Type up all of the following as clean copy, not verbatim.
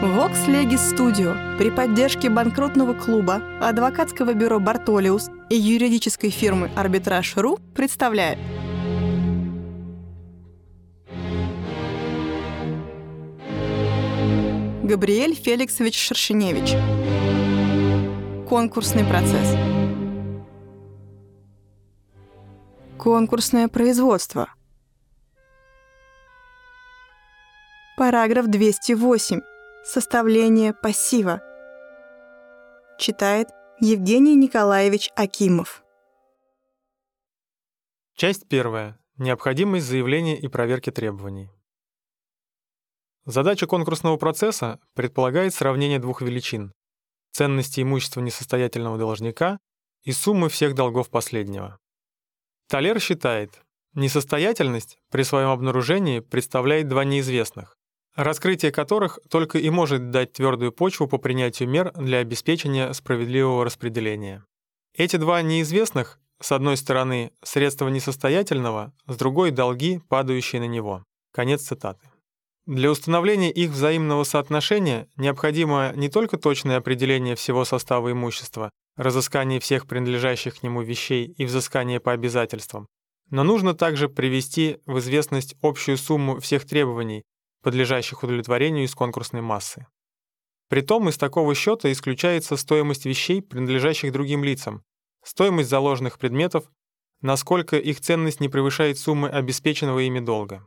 Вокс Легис Студио при поддержке Банкротного клуба, адвокатского бюро «Бартолиус» и юридической фирмы «Арбитраж.ру» представляет. Габриэль Феликсович Шершеневич. Конкурсный процесс. Конкурсное производство. Параграф 208. Составление пассива. Читает Евгений Николаевич Акимов. Часть первая. Необходимость заявления и проверки требований. Задача конкурсного процесса предполагает сравнение двух величин — ценности имущества несостоятельного должника и суммы всех долгов последнего. Толлер считает, несостоятельность при своем обнаружении представляет два неизвестных, раскрытие которых только и может дать твердую почву по принятию мер для обеспечения справедливого распределения. Эти два неизвестных, с одной стороны, средства несостоятельного, с другой — долги, падающие на него. Конец цитаты. Для установления их взаимного соотношения необходимо не только точное определение всего состава имущества, разыскание всех принадлежащих к нему вещей и взыскание по обязательствам, но нужно также привести в известность общую сумму всех требований, подлежащих удовлетворению из конкурсной массы. Притом из такого счета исключается стоимость вещей, принадлежащих другим лицам, стоимость заложенных предметов, насколько их ценность не превышает суммы обеспеченного ими долга.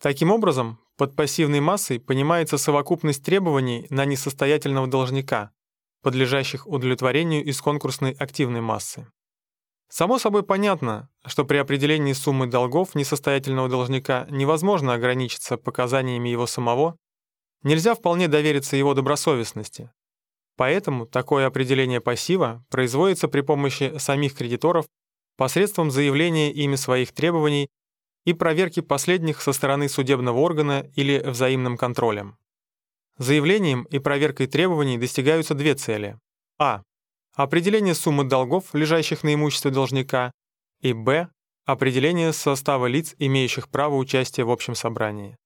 Таким образом, под пассивной массой понимается совокупность требований на несостоятельного должника, подлежащих удовлетворению из конкурсной активной массы. Само собой понятно, что при определении суммы долгов несостоятельного должника невозможно ограничиться показаниями его самого, нельзя вполне довериться его добросовестности. Поэтому такое определение пассива производится при помощи самих кредиторов посредством заявления ими своих требований и проверки последних со стороны судебного органа или взаимным контролем. Заявлением и проверкой требований достигаются две цели. А. Определение суммы долгов, лежащих на имуществе должника, и Б. Определение состава лиц, имеющих право участия в общем собрании.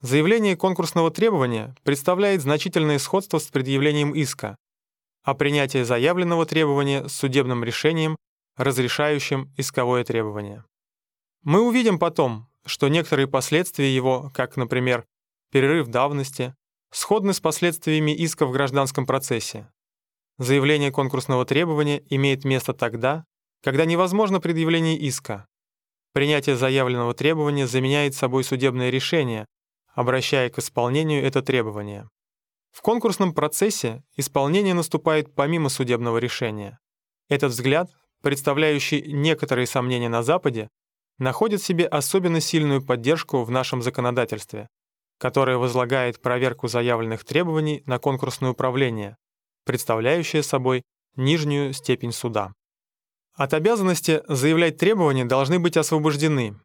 Заявление конкурсного требования представляет значительное сходство с предъявлением иска, а принятие заявленного требования с судебным решением, разрешающим исковое требование. Мы увидим потом, что некоторые последствия его, как, например, перерыв давности, сходны с последствиями иска в гражданском процессе. Заявление конкурсного требования имеет место тогда, когда невозможно предъявление иска. Принятие заявленного требования заменяет собой судебное решение, обращая к исполнению это требование. В конкурсном процессе исполнение наступает помимо судебного решения. Этот взгляд, представляющий некоторые сомнения на Западе, находит в себе особенно сильную поддержку в нашем законодательстве, которое возлагает проверку заявленных требований на конкурсное управление, представляющее собой нижнюю степень суда. От обязанности заявлять требования должны быть освобождены.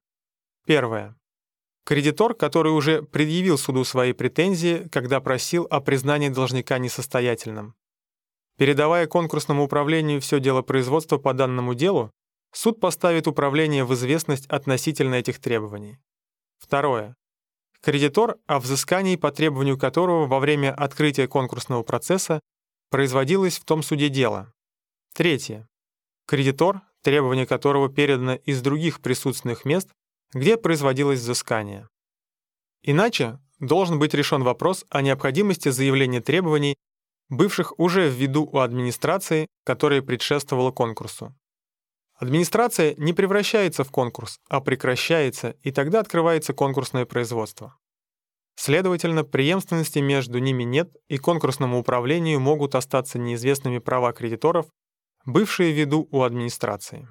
Первое. Кредитор, который уже предъявил суду свои претензии, когда просил о признании должника несостоятельным. Передавая конкурсному управлению все дело производства по данному делу, суд поставит управление в известность относительно этих требований. Второе. Кредитор, о взыскании по требованию которого во время открытия конкурсного процесса производилось в том суде дело. Третье. Кредитор, требование которого передано из других присутственных мест, где производилось взыскание. Иначе должен быть решен вопрос о необходимости заявления требований, бывших уже в виду у администрации, которая предшествовала конкурсу. Администрация не превращается в конкурс, а прекращается, и тогда открывается конкурсное производство. Следовательно, преемственности между ними нет, и конкурсному управлению могут остаться неизвестными права кредиторов, бывшие в виду у администрации.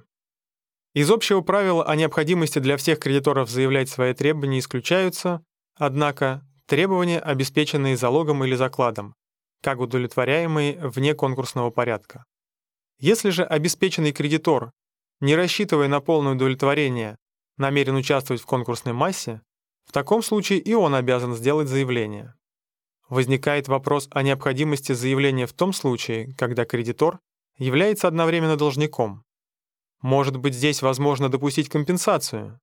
Из общего правила о необходимости для всех кредиторов заявлять свои требования исключаются, однако, требования, обеспеченные залогом или закладом, как удовлетворяемые вне конкурсного порядка. Если же обеспеченный кредитор, не рассчитывая на полное удовлетворение, намерен участвовать в конкурсной массе, в таком случае и он обязан сделать заявление. Возникает вопрос о необходимости заявления в том случае, когда кредитор является одновременно должником. Может быть, здесь возможно допустить компенсацию.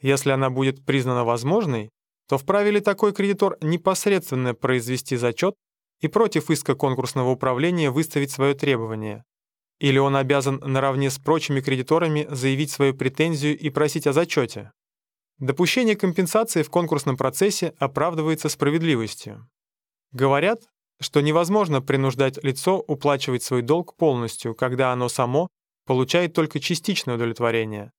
Если она будет признана возможной, то вправе ли такой кредитор непосредственно произвести зачет и против иска конкурсного управления выставить свое требование. Или он обязан наравне с прочими кредиторами заявить свою претензию и просить о зачете? Допущение компенсации в конкурсном процессе оправдывается справедливостью. Говорят, что невозможно принуждать лицо уплачивать свой долг полностью, когда оно само получает только частичное удовлетворение.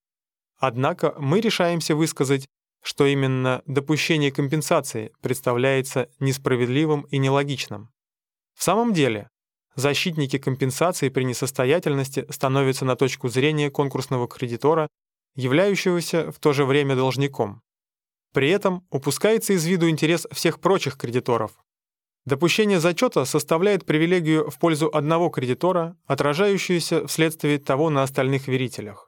Однако мы решаемся высказать, что именно допущение компенсации представляется несправедливым и нелогичным. В самом деле, защитники компенсации при несостоятельности становятся на точку зрения конкурсного кредитора, являющегося в то же время должником. При этом упускается из виду интерес всех прочих кредиторов. Допущение зачета составляет привилегию в пользу одного кредитора, отражающуюся вследствие того на остальных верителях.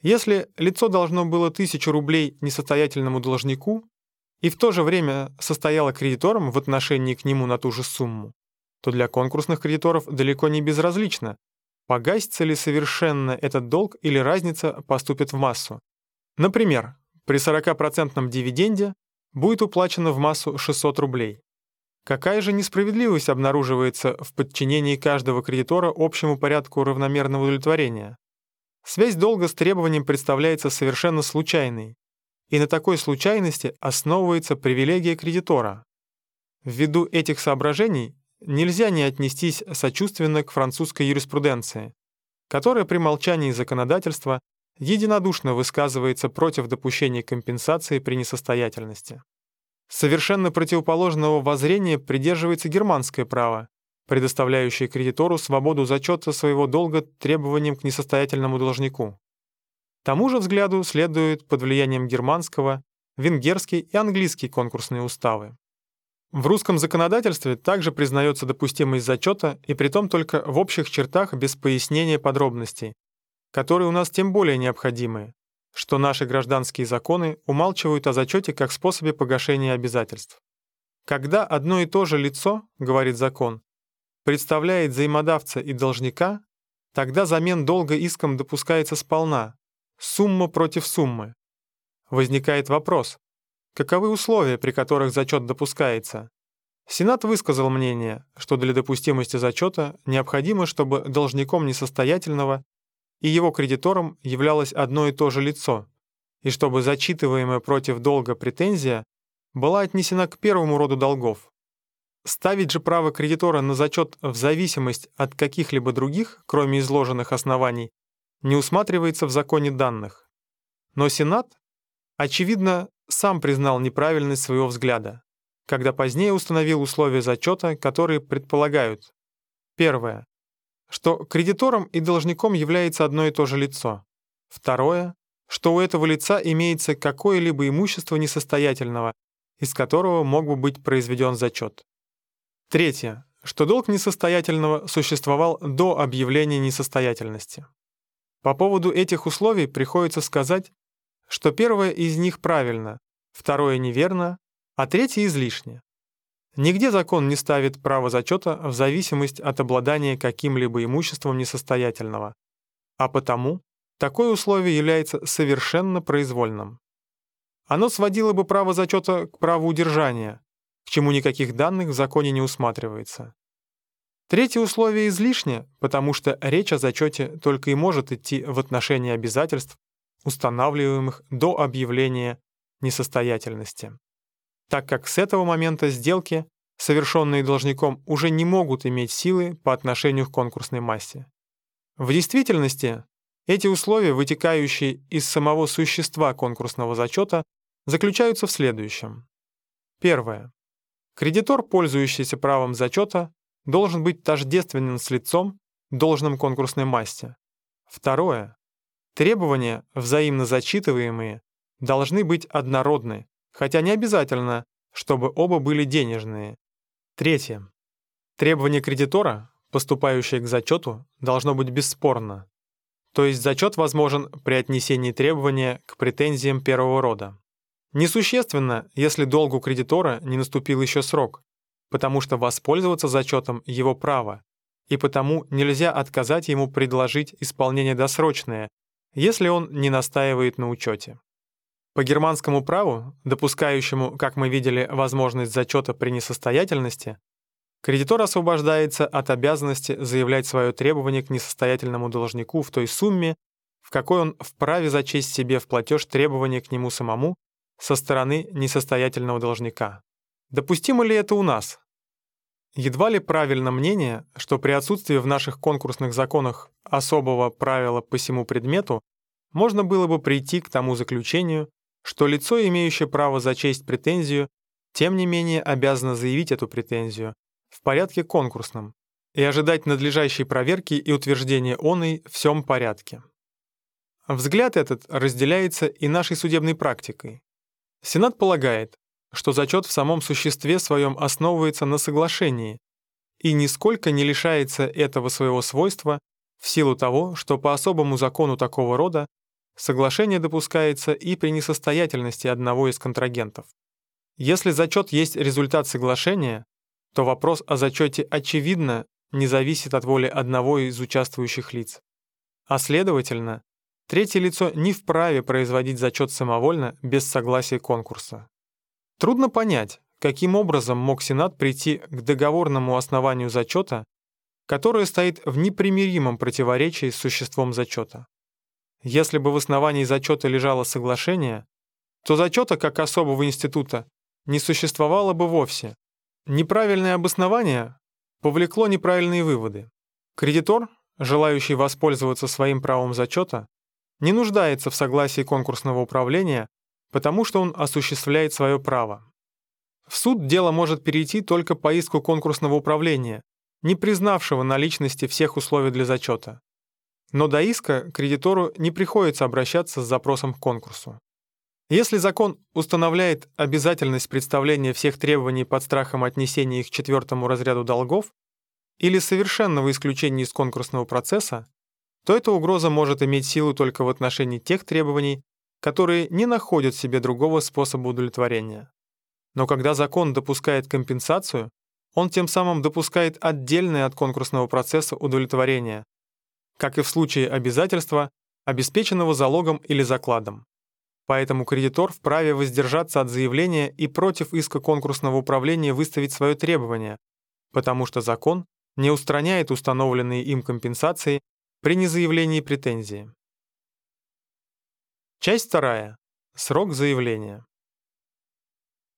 Если лицо должно было 1000 рублей несостоятельному должнику и в то же время состояло кредитором в отношении к нему на ту же сумму, то для конкурсных кредиторов далеко не безразлично, погасится ли совершенно этот долг или разница поступит в массу. Например, при 40% дивиденде будет уплачено в массу 600 рублей. Какая же несправедливость обнаруживается в подчинении каждого кредитора общему порядку равномерного удовлетворения? Связь долга с требованием представляется совершенно случайной, и на такой случайности основывается привилегия кредитора. Ввиду этих соображений нельзя не отнестись сочувственно к французской юриспруденции, которая при молчании законодательства единодушно высказывается против допущения компенсации при несостоятельности. Совершенно противоположного воззрения придерживается германское право, предоставляющее кредитору свободу зачета своего долга требованиям к несостоятельному должнику. Тому же взгляду следуют под влиянием германского, венгерский и английский конкурсные уставы. В русском законодательстве также признается допустимость зачета, и притом только в общих чертах без пояснения подробностей, которые у нас тем более необходимы, что наши гражданские законы умалчивают о зачете как способе погашения обязательств. Когда одно и то же лицо, говорит закон, представляет взаимодавца и должника, тогда замен долга иском допускается сполна, сумма против суммы. Возникает вопрос, каковы условия, при которых зачет допускается? Сенат высказал мнение, что для допустимости зачета необходимо, чтобы должником несостоятельного и его кредитором являлось одно и то же лицо, и чтобы зачитываемая против долга претензия была отнесена к первому роду долгов. Ставить же право кредитора на зачет в зависимость от каких-либо других, кроме изложенных оснований, не усматривается в законе данных. Но Сенат, очевидно, сам признал неправильность своего взгляда, когда позднее установил условия зачета, которые предполагают: первое, что кредитором и должником является одно и то же лицо. Второе, что у этого лица имеется какое-либо имущество несостоятельного, из которого мог бы быть произведен зачет. Третье, что долг несостоятельного существовал до объявления несостоятельности. По поводу этих условий приходится сказать, что первое из них правильно, второе неверно, а третье излишне. Нигде закон не ставит право зачета в зависимость от обладания каким-либо имуществом несостоятельного, а потому такое условие является совершенно произвольным. Оно сводило бы право зачета к праву удержания, к чему никаких данных в законе не усматривается. Третье условие излишне, потому что речь о зачете только и может идти в отношении обязательств, устанавливаемых до объявления несостоятельности, так как с этого момента сделки, совершенные должником, уже не могут иметь силы по отношению к конкурсной массе. В действительности, эти условия, вытекающие из самого существа конкурсного зачета, заключаются в следующем. Первое. Кредитор, пользующийся правом зачета, должен быть тождественен с лицом, должным конкурсной массе. Второе. Требования, взаимно зачитываемые, должны быть однородны, хотя не обязательно, чтобы оба были денежные. Третье. Требование кредитора, поступающее к зачету, должно быть бесспорно, то есть зачет возможен при отнесении требования к претензиям первого рода. Несущественно, если долгу кредитора не наступил еще срок, потому что воспользоваться зачетом его право, и потому нельзя отказать ему предложить исполнение досрочное, если он не настаивает на учете. По германскому праву, допускающему, как мы видели, возможность зачета при несостоятельности, Кредитор освобождается от обязанности заявлять свое требование к несостоятельному должнику в той сумме, в какой он вправе зачесть себе в платеж требования к нему самому со стороны несостоятельного должника. Допустимо ли это у нас? Едва ли правильно мнение, что при отсутствии в наших конкурсных законах особого правила по сему предмету можно было бы прийти к тому заключению, что лицо, имеющее право зачесть претензию, тем не менее обязано заявить эту претензию в порядке конкурсном и ожидать надлежащей проверки и утверждения оной в сём порядке. Взгляд этот разделяется и нашей судебной практикой. Сенат полагает, что зачет в самом существе своем основывается на соглашении и нисколько не лишается этого своего свойства в силу того, что по особому закону такого рода соглашение допускается и при несостоятельности одного из контрагентов. Если зачет есть результат соглашения, то вопрос о зачете очевидно не зависит от воли одного из участвующих лиц. А следовательно, третье лицо не вправе производить зачет самовольно без согласия конкурса. Трудно понять, каким образом мог Сенат прийти к договорному основанию зачета, которое стоит в непримиримом противоречии с существом зачета. Если бы в основании зачета лежало соглашение, то зачета как особого института не существовало бы вовсе. Неправильное обоснование повлекло неправильные выводы. Кредитор, желающий воспользоваться своим правом зачета, не нуждается в согласии конкурсного управления, потому что он осуществляет свое право. В суд дело может перейти только по иску конкурсного управления, не признавшего наличности всех условий для зачета. Но до иска кредитору не приходится обращаться с запросом к конкурсу. Если закон устанавливает обязательность представления всех требований под страхом отнесения их к четвертому разряду долгов или совершенного исключения из конкурсного процесса, то эта угроза может иметь силу только в отношении тех требований, которые не находят в себе другого способа удовлетворения. Но когда закон допускает компенсацию, он тем самым допускает отдельное от конкурсного процесса удовлетворение, как и в случае обязательства, обеспеченного залогом или закладом. Поэтому кредитор вправе воздержаться от заявления и против иска конкурсного управления выставить свое требование, потому что закон не устраняет установленные им компенсации при незаявлении претензии. Часть 2. Срок заявления.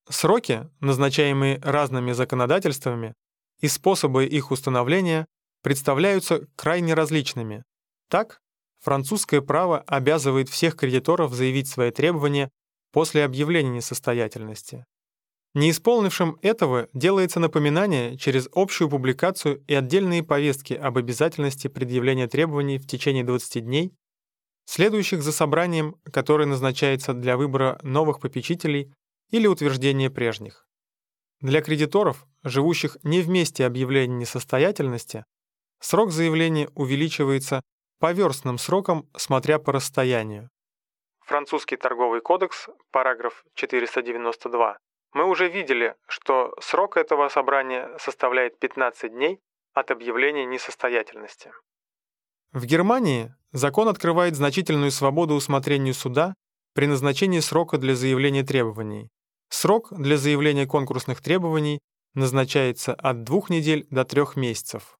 Сроки, назначаемые разными законодательствами, и способы их установления представляются крайне различными. Так, французское право обязывает всех кредиторов заявить свои требования после объявления несостоятельности. Не исполнившим этого делается напоминание через общую публикацию и отдельные повестки об обязательности предъявления требований в течение 20 дней, следующих за собранием, которое назначается для выбора новых попечителей или утверждения прежних. Для кредиторов, живущих не в месте объявления несостоятельности, срок заявления увеличивается по верстным срокам, смотря по расстоянию. Французский торговый кодекс, параграф 492. Мы уже видели, что срок этого собрания составляет 15 дней от объявления несостоятельности. В Германии закон открывает значительную свободу усмотрению суда при назначении срока для заявления требований. Срок для заявления конкурсных требований назначается от 2 недель до 3 месяцев.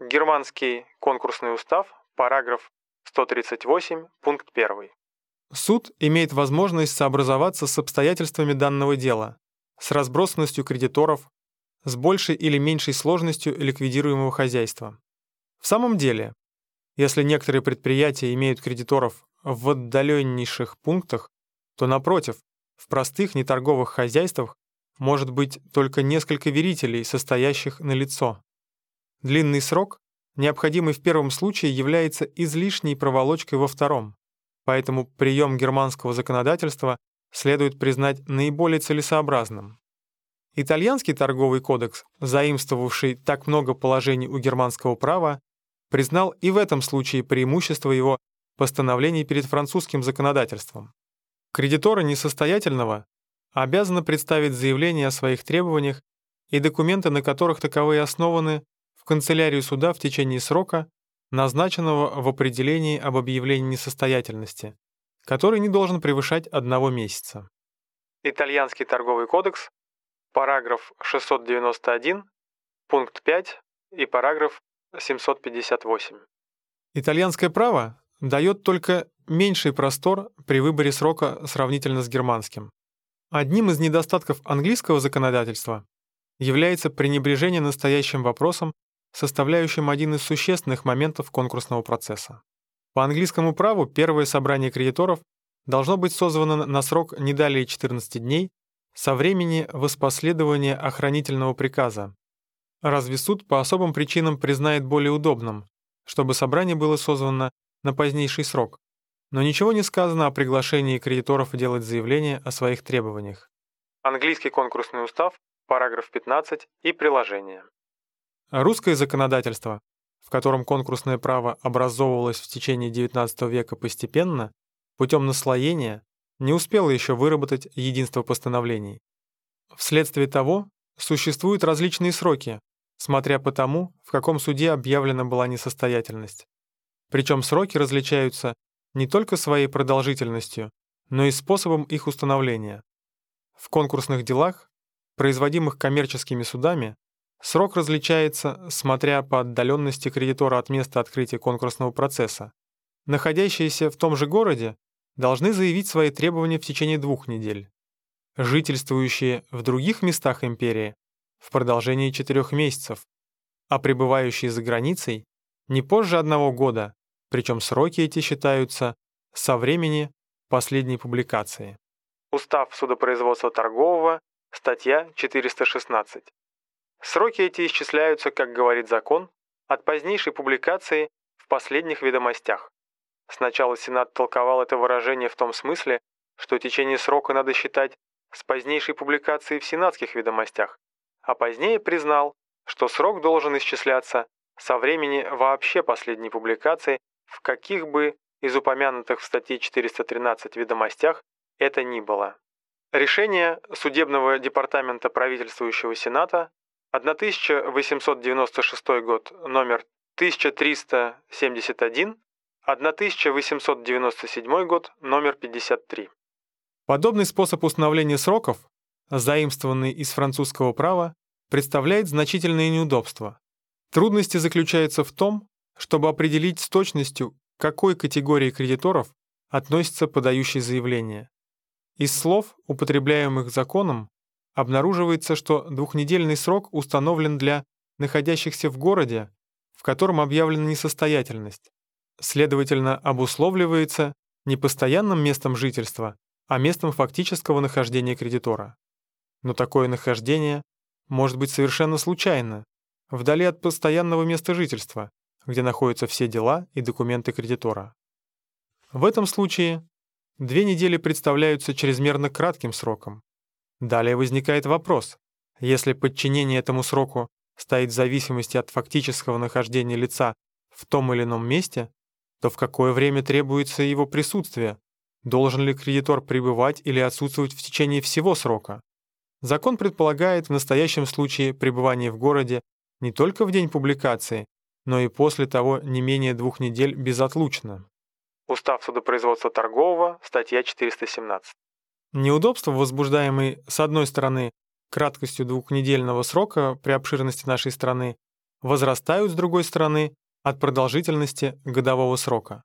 Германский конкурсный устав, параграф 138, пункт 1. Суд имеет возможность сообразоваться с обстоятельствами данного дела, с разбросанностью кредиторов, с большей или меньшей сложностью ликвидируемого хозяйства. В самом деле, если некоторые предприятия имеют кредиторов в отдаленнейших пунктах, то, напротив, в простых неторговых хозяйствах может быть только несколько верителей, состоящих налицо. Длинный срок, необходимый в первом случае, является излишней проволочкой во втором, поэтому прием германского законодательства следует признать наиболее целесообразным. Итальянский торговый кодекс, заимствовавший так много положений у германского права, признал и в этом случае преимущество его постановлений перед французским законодательством. Кредиторы несостоятельного обязаны представить заявление о своих требованиях и документы, на которых таковые основаны, в канцелярию суда в течение срока, назначенного в определении об объявлении несостоятельности, который не должен превышать 1 месяца. Итальянский торговый кодекс, параграф 691, пункт 5 и параграф 758. Итальянское право дает только меньший простор при выборе срока сравнительно с германским. Одним из недостатков английского законодательства является пренебрежение настоящим вопросом, составляющим один из существенных моментов конкурсного процесса. По английскому праву первое собрание кредиторов должно быть созвано на срок не далее 14 дней со времени воспоследования охранительного приказа. Разве суд по особым причинам признает более удобным, чтобы собрание было созвано на позднейший срок, но ничего не сказано о приглашении кредиторов делать заявление о своих требованиях. Английский конкурсный устав, параграф 15 и приложение. Русское законодательство, в котором конкурсное право образовывалось в течение XIX века постепенно, путем наслоения, не успело еще выработать единство постановлений. Вследствие того существуют различные сроки, смотря по тому, в каком суде объявлена была несостоятельность. Причем сроки различаются не только своей продолжительностью, но и способом их установления. В конкурсных делах, производимых коммерческими судами, срок различается, смотря по отдаленности кредитора от места открытия конкурсного процесса. Находящиеся в том же городе должны заявить свои требования в течение 2 недель. Жительствующие в других местах империи в продолжении 4 месяцев, а пребывающие за границей не позже 1 года, причем сроки эти считаются со времени последней публикации. Устав судопроизводства торгового, статья 416. Сроки эти исчисляются, как говорит закон, от позднейшей публикации в последних ведомостях. Сначала Сенат толковал это выражение в том смысле, что течение срока надо считать с позднейшей публикации в сенатских ведомостях, а позднее признал, что срок должен исчисляться со времени вообще последней публикации в каких бы из упомянутых в статье 413 ведомостях это ни было. Решение Судебного департамента правительствующего Сената 1896 год, номер 1371, 1897 год, номер 53. Подобный способ установления сроков, заимствованный из французского права, представляет значительные неудобства. Трудности заключаются в том, чтобы определить с точностью, к какой категории кредиторов относится подающий заявление. Из слов, употребляемых законом, обнаруживается, что 2-недельный срок установлен для находящихся в городе, в котором объявлена несостоятельность. Следовательно, обусловливается не постоянным местом жительства, а местом фактического нахождения кредитора. Но такое нахождение может быть совершенно случайно, вдали от постоянного места жительства, где находятся все дела и документы кредитора. В этом случае 2 недели представляются чрезмерно кратким сроком. Далее возникает вопрос, если подчинение этому сроку стоит в зависимости от фактического нахождения лица в том или ином месте, то в какое время требуется его присутствие? Должен ли кредитор пребывать или отсутствовать в течение всего срока? Закон предполагает в настоящем случае пребывание в городе не только в день публикации, но и после того не менее 2 недель безотлучно. Устав судопроизводства торгового, статья 417. Неудобства, возбуждаемые, с одной стороны, краткостью 2-недельного срока при обширности нашей страны, возрастают, с другой стороны, от продолжительности годового срока.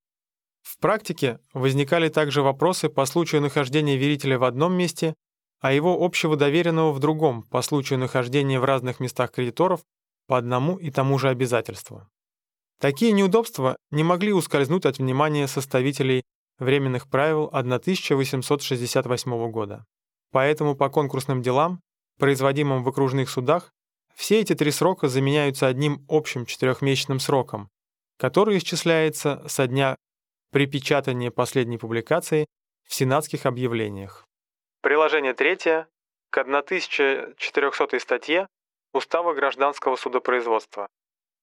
В практике возникали также вопросы по случаю нахождения верителя в одном месте, а его общего доверенного в другом по случаю нахождения в разных местах кредиторов по одному и тому же обязательству. Такие неудобства не могли ускользнуть от внимания составителей временных правил 1868 года. Поэтому по конкурсным делам, производимым в окружных судах, все эти 3 срока заменяются одним общим 4-месячным сроком, который исчисляется со дня припечатания последней публикации в сенатских объявлениях. Приложение 3 к 1400 статье Устава гражданского судопроизводства.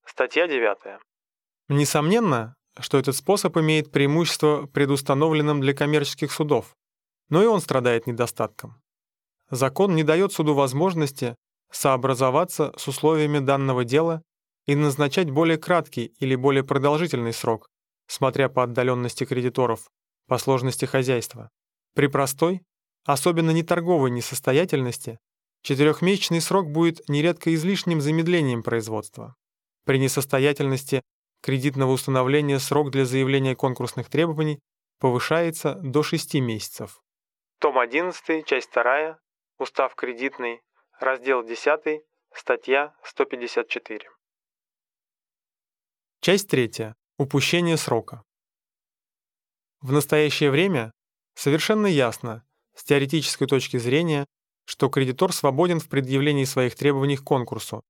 Статья 9. Несомненно, что этот способ имеет преимущество предустановленным для коммерческих судов, но и он страдает недостатком. Закон не дает суду возможности сообразоваться с условиями данного дела и назначать более краткий или более продолжительный срок, смотря по отдаленности кредиторов, по сложности хозяйства. При простой, особенно неторговой несостоятельности, Четырехмесячный срок будет нередко излишним замедлением производства. При несостоятельности кредитного установления срок для заявления конкурсных требований повышается до 6 месяцев. Том 11, часть 2, Устав кредитный, раздел 10, статья 154. Часть 3. Упущение срока. В настоящее время совершенно ясно, с теоретической точки зрения, что кредитор свободен в предъявлении своих требований к конкурсу,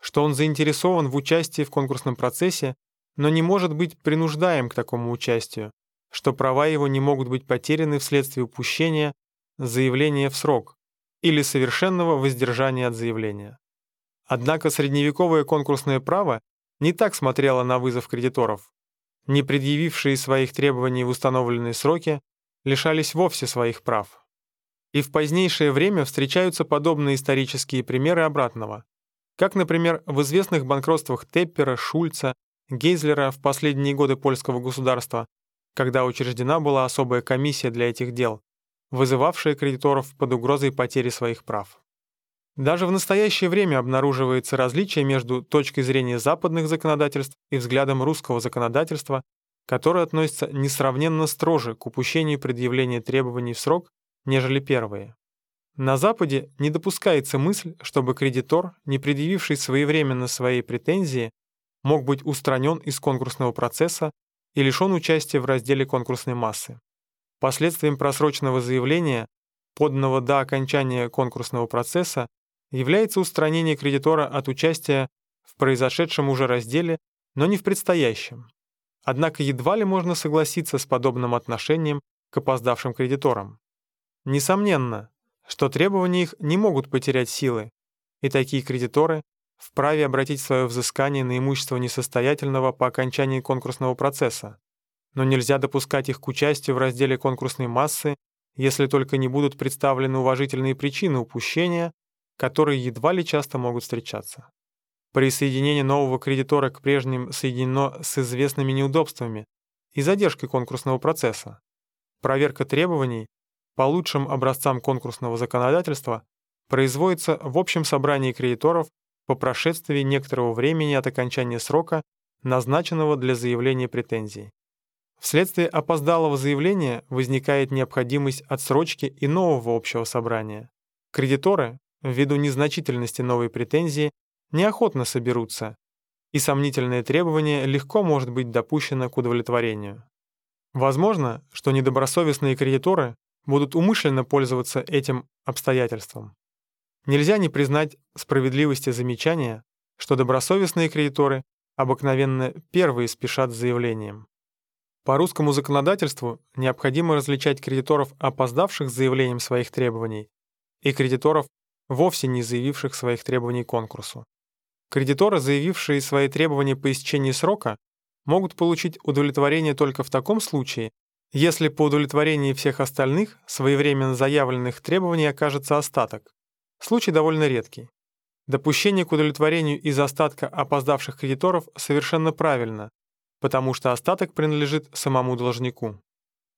что он заинтересован в участии в конкурсном процессе, но не может быть принуждаем к такому участию, что права его не могут быть потеряны вследствие упущения заявления в срок или совершенного воздержания от заявления. Однако средневековое конкурсное право не так смотрело на вызов кредиторов. Не предъявившие своих требований в установленные сроки лишались вовсе своих прав. И в позднейшее время встречаются подобные исторические примеры обратного, как, например, в известных банкротствах Теппера, Шульца, Гейзлера в последние годы польского государства, когда учреждена была особая комиссия для этих дел, вызывавшая кредиторов под угрозой потери своих прав. Даже в настоящее время обнаруживается различие между точкой зрения западных законодательств и взглядом русского законодательства, которое относится несравненно строже к упущению предъявления требований в срок, нежели первые. На Западе не допускается мысль, чтобы кредитор, не предъявивший своевременно свои претензии, мог быть устранен из конкурсного процесса и лишен участия в разделе конкурсной массы. Последствием просроченного заявления, поданного до окончания конкурсного процесса, является устранение кредитора от участия в произошедшем уже разделе, но не в предстоящем. Однако едва ли можно согласиться с подобным отношением к опоздавшим кредиторам. Несомненно, что требования их не могут потерять силы, и такие кредиторы вправе обратить свое взыскание на имущество несостоятельного по окончании конкурсного процесса, но нельзя допускать их к участию в разделе конкурсной массы, если только не будут представлены уважительные причины упущения, которые едва ли часто могут встречаться. Присоединение нового кредитора к прежним соединено с известными неудобствами и задержкой конкурсного процесса. Проверка требований по лучшим образцам конкурсного законодательства производится в общем собрании кредиторов по прошествии некоторого времени от окончания срока, назначенного для заявления претензий. Вследствие опоздалого заявления возникает необходимость отсрочки и нового общего собрания. Кредиторы, ввиду незначительности новой претензии, неохотно соберутся, и сомнительное требование легко может быть допущено к удовлетворению. Возможно, что недобросовестные кредиторы будут умышленно пользоваться этим обстоятельством. Нельзя не признать справедливости замечания, что добросовестные кредиторы обыкновенно первые спешат с заявлением. По русскому законодательству необходимо различать кредиторов, опоздавших с заявлением своих требований, и кредиторов, вовсе не заявивших своих требований к конкурсу. Кредиторы, заявившие свои требования по истечении срока, могут получить удовлетворение только в таком случае, если по удовлетворении всех остальных своевременно заявленных требований окажется остаток. Случай довольно редкий. Допущение к удовлетворению из остатка опоздавших кредиторов совершенно правильно, потому что остаток принадлежит самому должнику.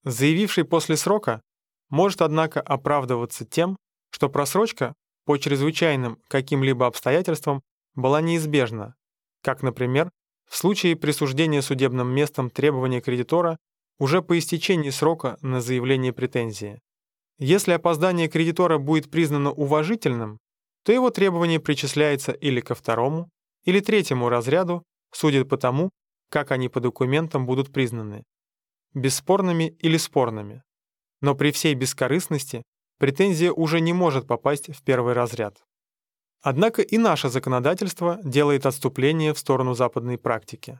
Заявивший после срока может, однако, оправдываться тем, что просрочка по чрезвычайным каким-либо обстоятельствам была неизбежна, как, например, в случае присуждения судебным местом требования кредитора уже по истечении срока на заявление претензии. Если опоздание кредитора будет признано уважительным, то его требование причисляется или ко второму, или третьему разряду, судя по тому, как они по документам будут признаны, бесспорными или спорными. Но при всей бескорыстности претензия уже не может попасть в первый разряд. Однако и наше законодательство делает отступление в сторону западной практики.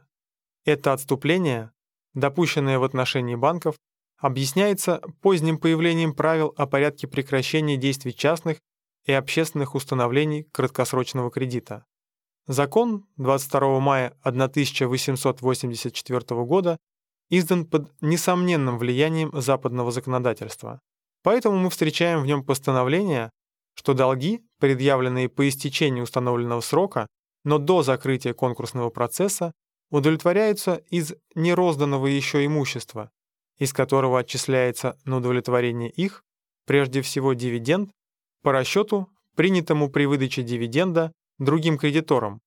Это отступление, допущенное в отношении банков, объясняется поздним появлением правил о порядке прекращения действий частных и общественных установлений краткосрочного кредита. Закон 22 мая 1884 года издан под несомненным влиянием западного законодательства. Поэтому мы встречаем в нем постановление, что долги, предъявленные по истечении установленного срока, но до закрытия конкурсного процесса, удовлетворяются из нерозданного еще имущества, из которого отчисляется на удовлетворение их, прежде всего дивиденд, по расчету, принятому при выдаче дивиденда другим кредиторам,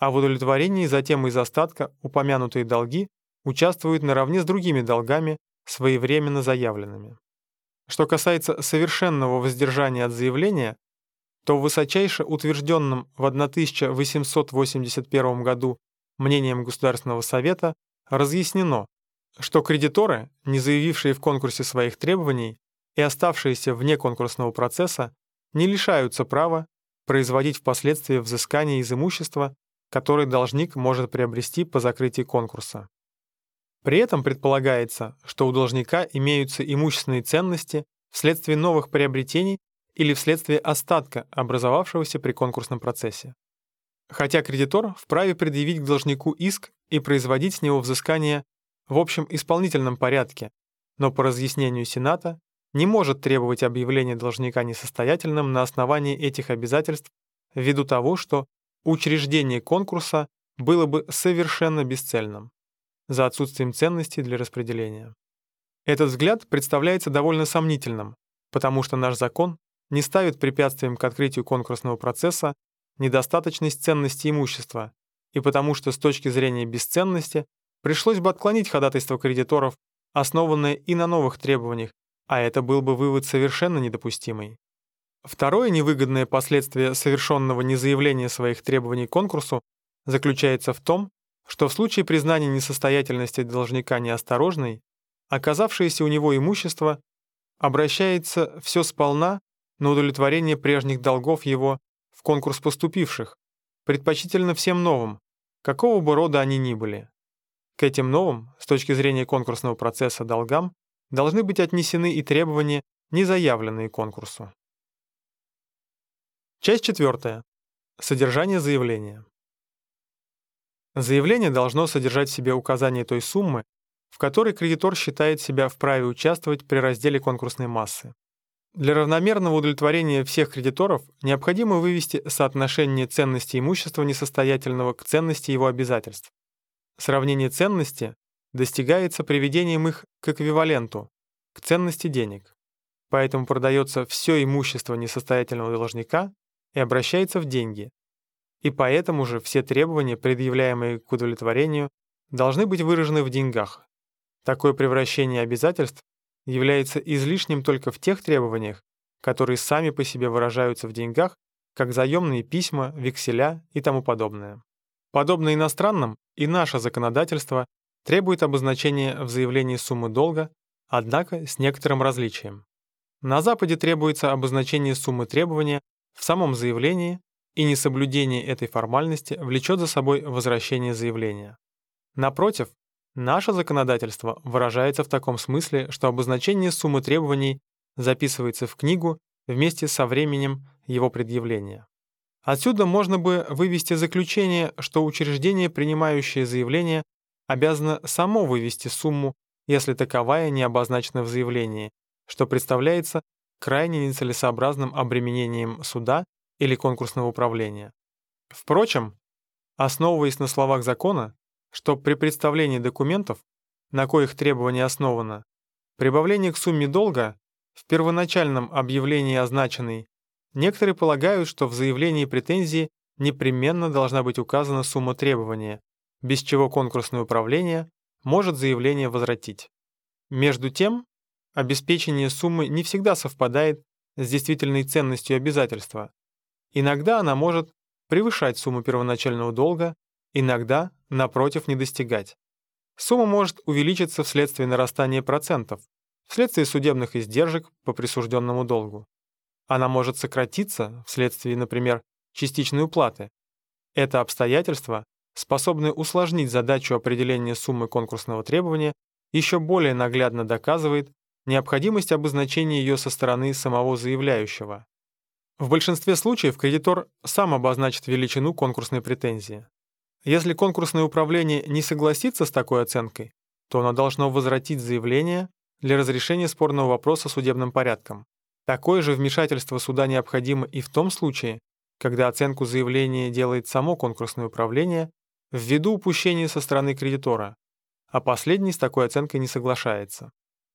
а в удовлетворении затем из остатка упомянутые долги участвуют наравне с другими долгами, своевременно заявленными. Что касается совершенного воздержания от заявления, то в высочайше утвержденном в 1881 году мнением Государственного совета разъяснено, что кредиторы, не заявившие в конкурсе своих требований и оставшиеся вне конкурсного процесса, не лишаются права производить впоследствии взыскание из имущества, которое должник может приобрести по закрытии конкурса. При этом предполагается, что у должника имеются имущественные ценности вследствие новых приобретений или вследствие остатка, образовавшегося при конкурсном процессе. Хотя кредитор вправе предъявить к должнику иск и производить с него взыскание в общем исполнительном порядке, но по разъяснению Сената не может требовать объявления должника несостоятельным на основании этих обязательств ввиду того, что учреждение конкурса было бы совершенно бесцельным за отсутствием ценностей для распределения. Этот взгляд представляется довольно сомнительным, потому что наш закон не ставит препятствием к открытию конкурсного процесса недостаточность ценности имущества, и потому что с точки зрения бесценности пришлось бы отклонить ходатайство кредиторов, основанное и на новых требованиях, а это был бы вывод совершенно недопустимый. Второе невыгодное последствие совершенного незаявления своих требований к конкурсу заключается в том, что в случае признания несостоятельности должника неосторожной, оказавшееся у него имущество обращается все сполна на удовлетворение прежних долгов его в конкурс поступивших, предпочтительно всем новым, какого бы рода они ни были. К этим новым, с точки зрения конкурсного процесса, долгам должны быть отнесены и требования, не заявленные конкурсу. Часть 4. Содержание заявления. Заявление должно содержать в себе указание той суммы, в которой кредитор считает себя вправе участвовать при разделе конкурсной массы. Для равномерного удовлетворения всех кредиторов необходимо вывести соотношение ценности имущества несостоятельного к ценности его обязательств. Сравнение ценности достигается приведением их к эквиваленту, к ценности денег. Поэтому продается все имущество несостоятельного должника и обращается в деньги. И поэтому же все требования, предъявляемые к удовлетворению, должны быть выражены в деньгах. Такое превращение обязательств является излишним только в тех требованиях, которые сами по себе выражаются в деньгах, как заемные письма, векселя и тому подобное. Подобно иностранным, и наше законодательство требует обозначения в заявлении суммы долга, однако с некоторым различием. На Западе требуется обозначение суммы требования в самом заявлении, и несоблюдение этой формальности влечет за собой возвращение заявления. Напротив, наше законодательство выражается в таком смысле, что обозначение суммы требований записывается в книгу вместе со временем его предъявления. Отсюда можно бы вывести заключение, что учреждение, принимающее заявление, обязано само вывести сумму, если таковая не обозначена в заявлении, что представляется крайне нецелесообразным обременением суда или конкурсного управления. Впрочем, основываясь на словах закона, что при представлении документов, на коих требование основано, прибавление к сумме долга в первоначальном объявлении означенной, некоторые полагают, что в заявлении претензии непременно должна быть указана сумма требования, без чего конкурсное управление может заявление возвратить. Между тем, обеспечение суммы не всегда совпадает с действительной ценностью обязательства. Иногда она может превышать сумму первоначального долга, иногда, напротив, не достигать. Сумма может увеличиться вследствие нарастания процентов, вследствие судебных издержек по присужденному долгу. Она может сократиться вследствие, например, частичной уплаты. Это обстоятельства способны усложнить задачу определения суммы конкурсного требования, еще более наглядно доказывает необходимость обозначения ее со стороны самого заявляющего. В большинстве случаев кредитор сам обозначит величину конкурсной претензии. Если конкурсное управление не согласится с такой оценкой, то оно должно возвратить заявление для разрешения спорного вопроса судебным порядком. Такое же вмешательство суда необходимо и в том случае, когда оценку заявления делает само конкурсное управление ввиду упущения со стороны кредитора, а последний с такой оценкой не соглашается.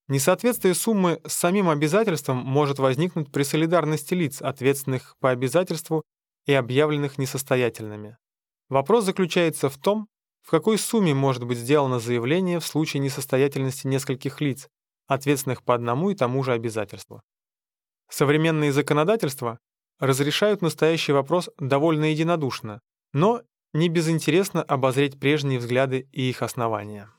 Несоответствие суммы с самим обязательством может возникнуть при солидарности лиц, ответственных по обязательству и объявленных несостоятельными. Вопрос заключается в том, в какой сумме может быть сделано заявление в случае несостоятельности нескольких лиц, ответственных по одному и тому же обязательству. Современные законодательства разрешают настоящий вопрос довольно единодушно, но не безинтересно обозреть прежние взгляды и их основания.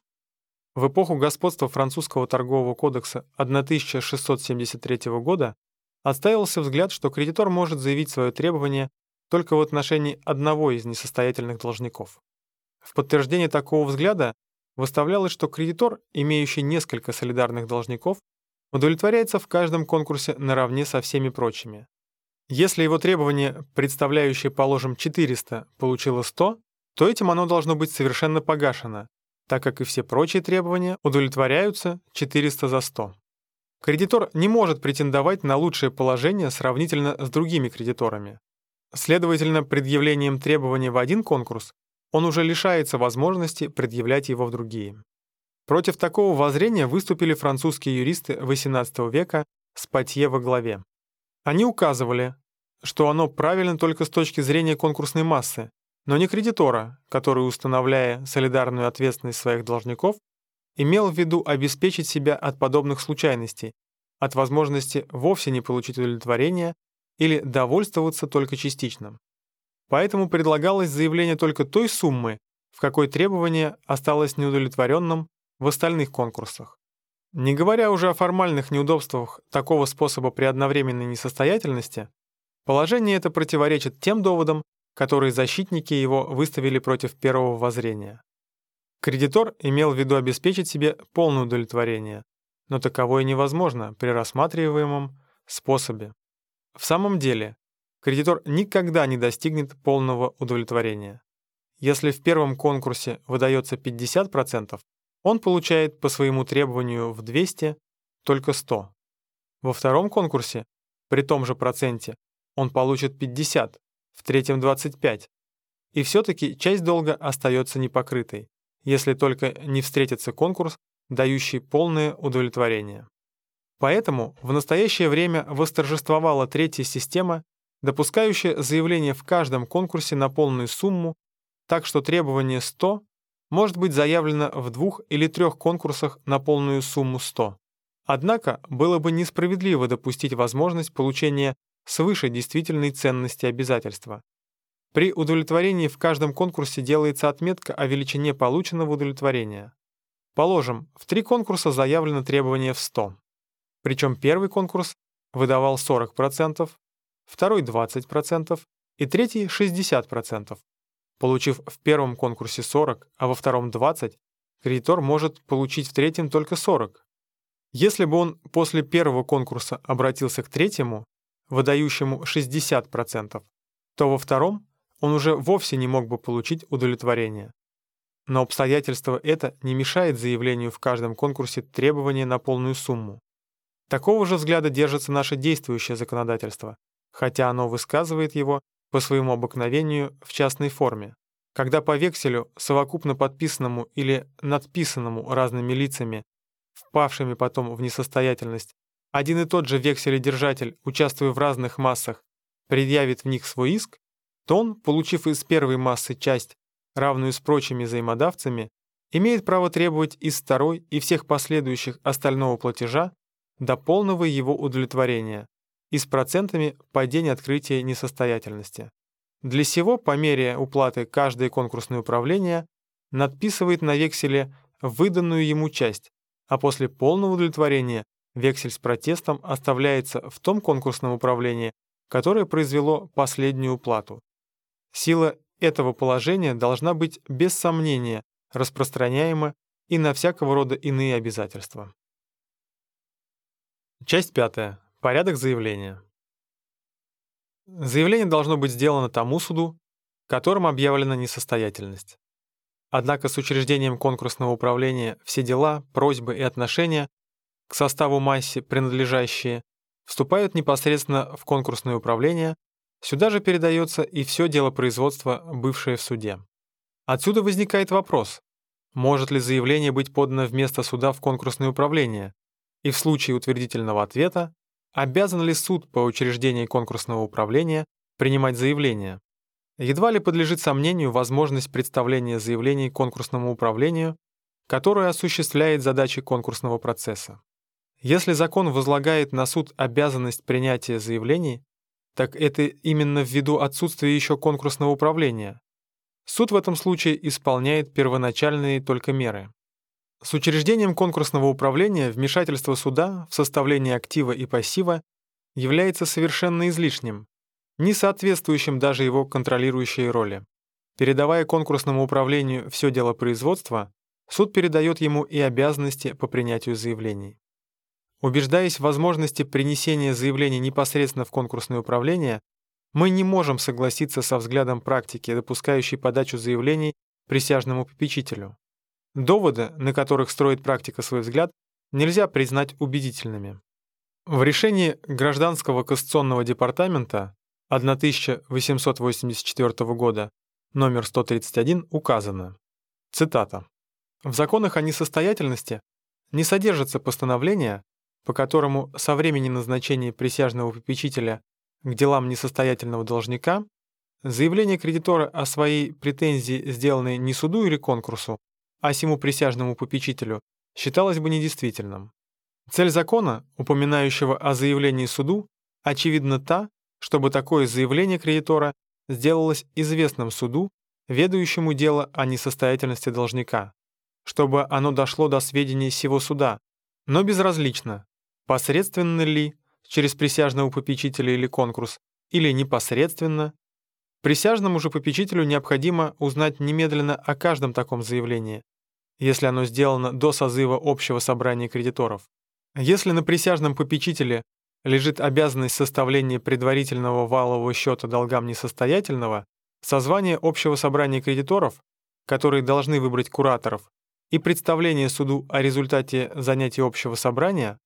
В эпоху господства французского торгового кодекса 1673 года отстаивался взгляд, что кредитор может заявить свое требование только в отношении одного из несостоятельных должников. В подтверждение такого взгляда выставлялось, что кредитор, имеющий несколько солидарных должников, удовлетворяется в каждом конкурсе наравне со всеми прочими. Если его требование, представляющее, положим, 400, получило 100, то этим оно должно быть совершенно погашено, так как и все прочие требования удовлетворяются 400 за 100. Кредитор не может претендовать на лучшее положение сравнительно с другими кредиторами. Следовательно, предъявлением требования в один конкурс он уже лишается возможности предъявлять его в другие. Против такого воззрения выступили французские юристы XVIII века с Патье во главе. Они указывали, что оно правильно только с точки зрения конкурсной массы, но не кредитора, который, устанавливая солидарную ответственность своих должников, имел в виду обеспечить себя от подобных случайностей, от возможности вовсе не получить удовлетворения или довольствоваться только частично. Поэтому предлагалось заявление только той суммы, в какой требование осталось неудовлетворенным в остальных конкурсах. Не говоря уже о формальных неудобствах такого способа при одновременной несостоятельности, положение это противоречит тем доводам, которые защитники его выставили против первого воззрения. Кредитор имел в виду обеспечить себе полное удовлетворение, но таковое невозможно при рассматриваемом способе. В самом деле, кредитор никогда не достигнет полного удовлетворения. Если в первом конкурсе выдается 50%, он получает по своему требованию в 200 только 100. Во втором конкурсе, при том же проценте, он получит 50, в третьем 25. И все-таки часть долга остается непокрытой, если только не встретится конкурс, дающий полное удовлетворение. Поэтому в настоящее время восторжествовала третья система, допускающая заявление в каждом конкурсе на полную сумму, так что требование 100 может быть заявлено в 2 или 3 конкурсах на полную сумму 100. Однако было бы несправедливо допустить возможность получения свыше действительной ценности обязательства. При удовлетворении в каждом конкурсе делается отметка о величине полученного удовлетворения. Положим, в 3 конкурса заявлено требование в 100. Причем первый конкурс выдавал 40%, второй 20% и третий 60%. Получив в первом конкурсе 40, а во втором 20, кредитор может получить в третьем только 40. Если бы он после первого конкурса обратился к третьему, выдающему 60%, то во втором он уже вовсе не мог бы получить удовлетворение. Но обстоятельство это не мешает заявлению в каждом конкурсе требования на полную сумму. Такого же взгляда держится наше действующее законодательство, хотя оно высказывает его по своему обыкновению в частной форме. Когда по векселю, совокупно подписанному или надписанному разными лицами, впавшими потом в несостоятельность, один и тот же векселедержатель, участвуя в разных массах, предъявит в них свой иск, то он, получив из первой массы часть, равную с прочими заимодавцами, имеет право требовать из второй и всех последующих остального платежа до полного его удовлетворения и с процентами по день открытия несостоятельности. Для сего, по мере уплаты, каждое конкурсное управление надписывает на векселе выданную ему часть, а после полного удовлетворения вексель с протестом оставляется в том конкурсном управлении, которое произвело последнюю уплату. Сила этого положения должна быть без сомнения распространяема и на всякого рода иные обязательства. Часть 5. Порядок заявления. Заявление должно быть сделано тому суду, которым объявлена несостоятельность. Однако с учреждением конкурсного управления все дела, просьбы и отношения, к составу массе принадлежащие, вступают непосредственно в конкурсное управление, сюда же передается и все дело производства, бывшее в суде. Отсюда возникает вопрос, может ли заявление быть подано вместо суда в конкурсное управление, и в случае утвердительного ответа, обязан ли суд по учреждении конкурсного управления принимать заявление. Едва ли подлежит сомнению возможность представления заявлений конкурсному управлению, которое осуществляет задачи конкурсного процесса. Если закон возлагает на суд обязанность принятия заявлений, так это именно ввиду отсутствия еще конкурсного управления. Суд в этом случае исполняет первоначальные только меры. С учреждением конкурсного управления вмешательство суда в составление актива и пассива является совершенно излишним, не соответствующим даже его контролирующей роли. Передавая конкурсному управлению все дело производства, суд передает ему и обязанности по принятию заявлений. Убеждаясь в возможности принесения заявлений непосредственно в конкурсное управление, мы не можем согласиться со взглядом практики, допускающей подачу заявлений присяжному попечителю. Доводы, на которых строит практика свой взгляд, нельзя признать убедительными. В решении Гражданского кассационного департамента 1884 года, номер 131, указано, цитата, «В законах о несостоятельности не содержится постановление, по которому со времени назначения присяжного попечителя к делам несостоятельного должника заявление кредитора о своей претензии, сделанной не суду или конкурсу, а сему присяжному попечителю, считалось бы недействительным. Цель закона, упоминающего о заявлении суду, очевидно та, чтобы такое заявление кредитора сделалось известным суду, ведающему дело о несостоятельности должника, чтобы оно дошло до сведения сего суда, но безразлично, посредственно ли, через присяжного попечителя или конкурс, или непосредственно. Присяжному же попечителю необходимо узнать немедленно о каждом таком заявлении, если оно сделано до созыва общего собрания кредиторов. Если на присяжном попечителе лежит обязанность составления предварительного валового счета долгам несостоятельного, созвание общего собрания кредиторов, которые должны выбрать кураторов, и представление суду о результате занятий общего собрания,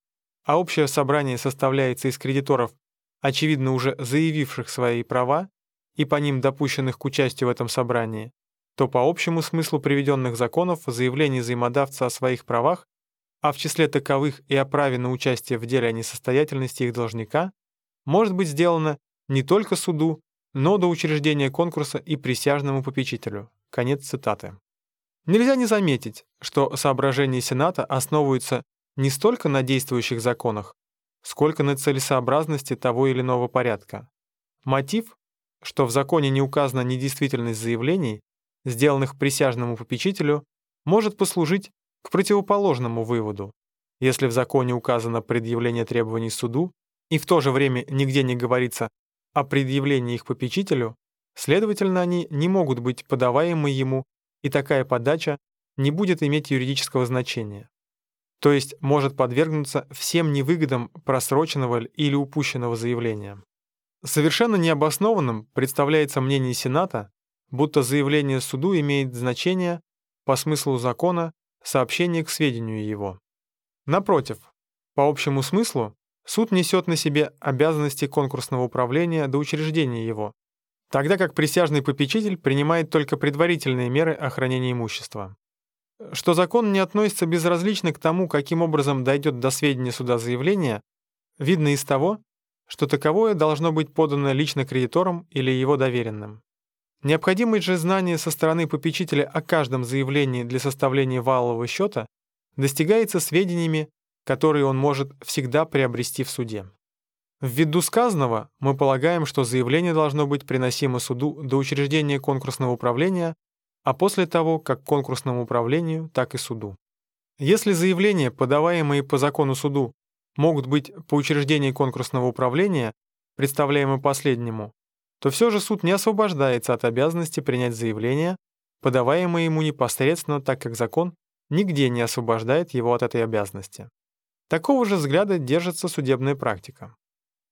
а общее собрание составляется из кредиторов, очевидно уже заявивших свои права и по ним допущенных к участию в этом собрании, то по общему смыслу приведенных законов заявление заимодавца о своих правах, а в числе таковых и о праве на участие в деле о несостоятельности их должника, может быть сделано не только суду, но до учреждения конкурса и присяжному попечителю». Конец цитаты. Нельзя не заметить, что соображения Сената основываются не столько на действующих законах, сколько на целесообразности того или иного порядка. Мотив, что в законе не указана недействительность заявлений, сделанных присяжному попечителю, может послужить к противоположному выводу. Если в законе указано предъявление требований суду и в то же время нигде не говорится о предъявлении их попечителю, следовательно, они не могут быть подаваемы ему, и такая подача не будет иметь юридического значения. То есть может подвергнуться всем невыгодам просроченного или упущенного заявления. Совершенно необоснованным представляется мнение Сената, будто заявление суду имеет значение по смыслу закона сообщение к сведению его. Напротив, по общему смыслу, суд несет на себе обязанности конкурсного управления до учреждения его, тогда как присяжный попечитель принимает только предварительные меры охранения имущества. Что закон не относится безразлично к тому, каким образом дойдет до сведения суда заявление, видно из того, что таковое должно быть подано лично кредитором или его доверенным. Необходимость же знания со стороны попечителя о каждом заявлении для составления валового счета достигается сведениями, которые он может всегда приобрести в суде. Ввиду сказанного мы полагаем, что заявление должно быть приносимо суду до учреждения конкурсного управления, а после того, как конкурсному управлению, так и суду. Если заявления, подаваемые по закону суду, могут быть по учреждении конкурсного управления, представляемые последнему, то все же суд не освобождается от обязанности принять заявление, подаваемое ему непосредственно, так как закон нигде не освобождает его от этой обязанности. Такого же взгляда держится судебная практика.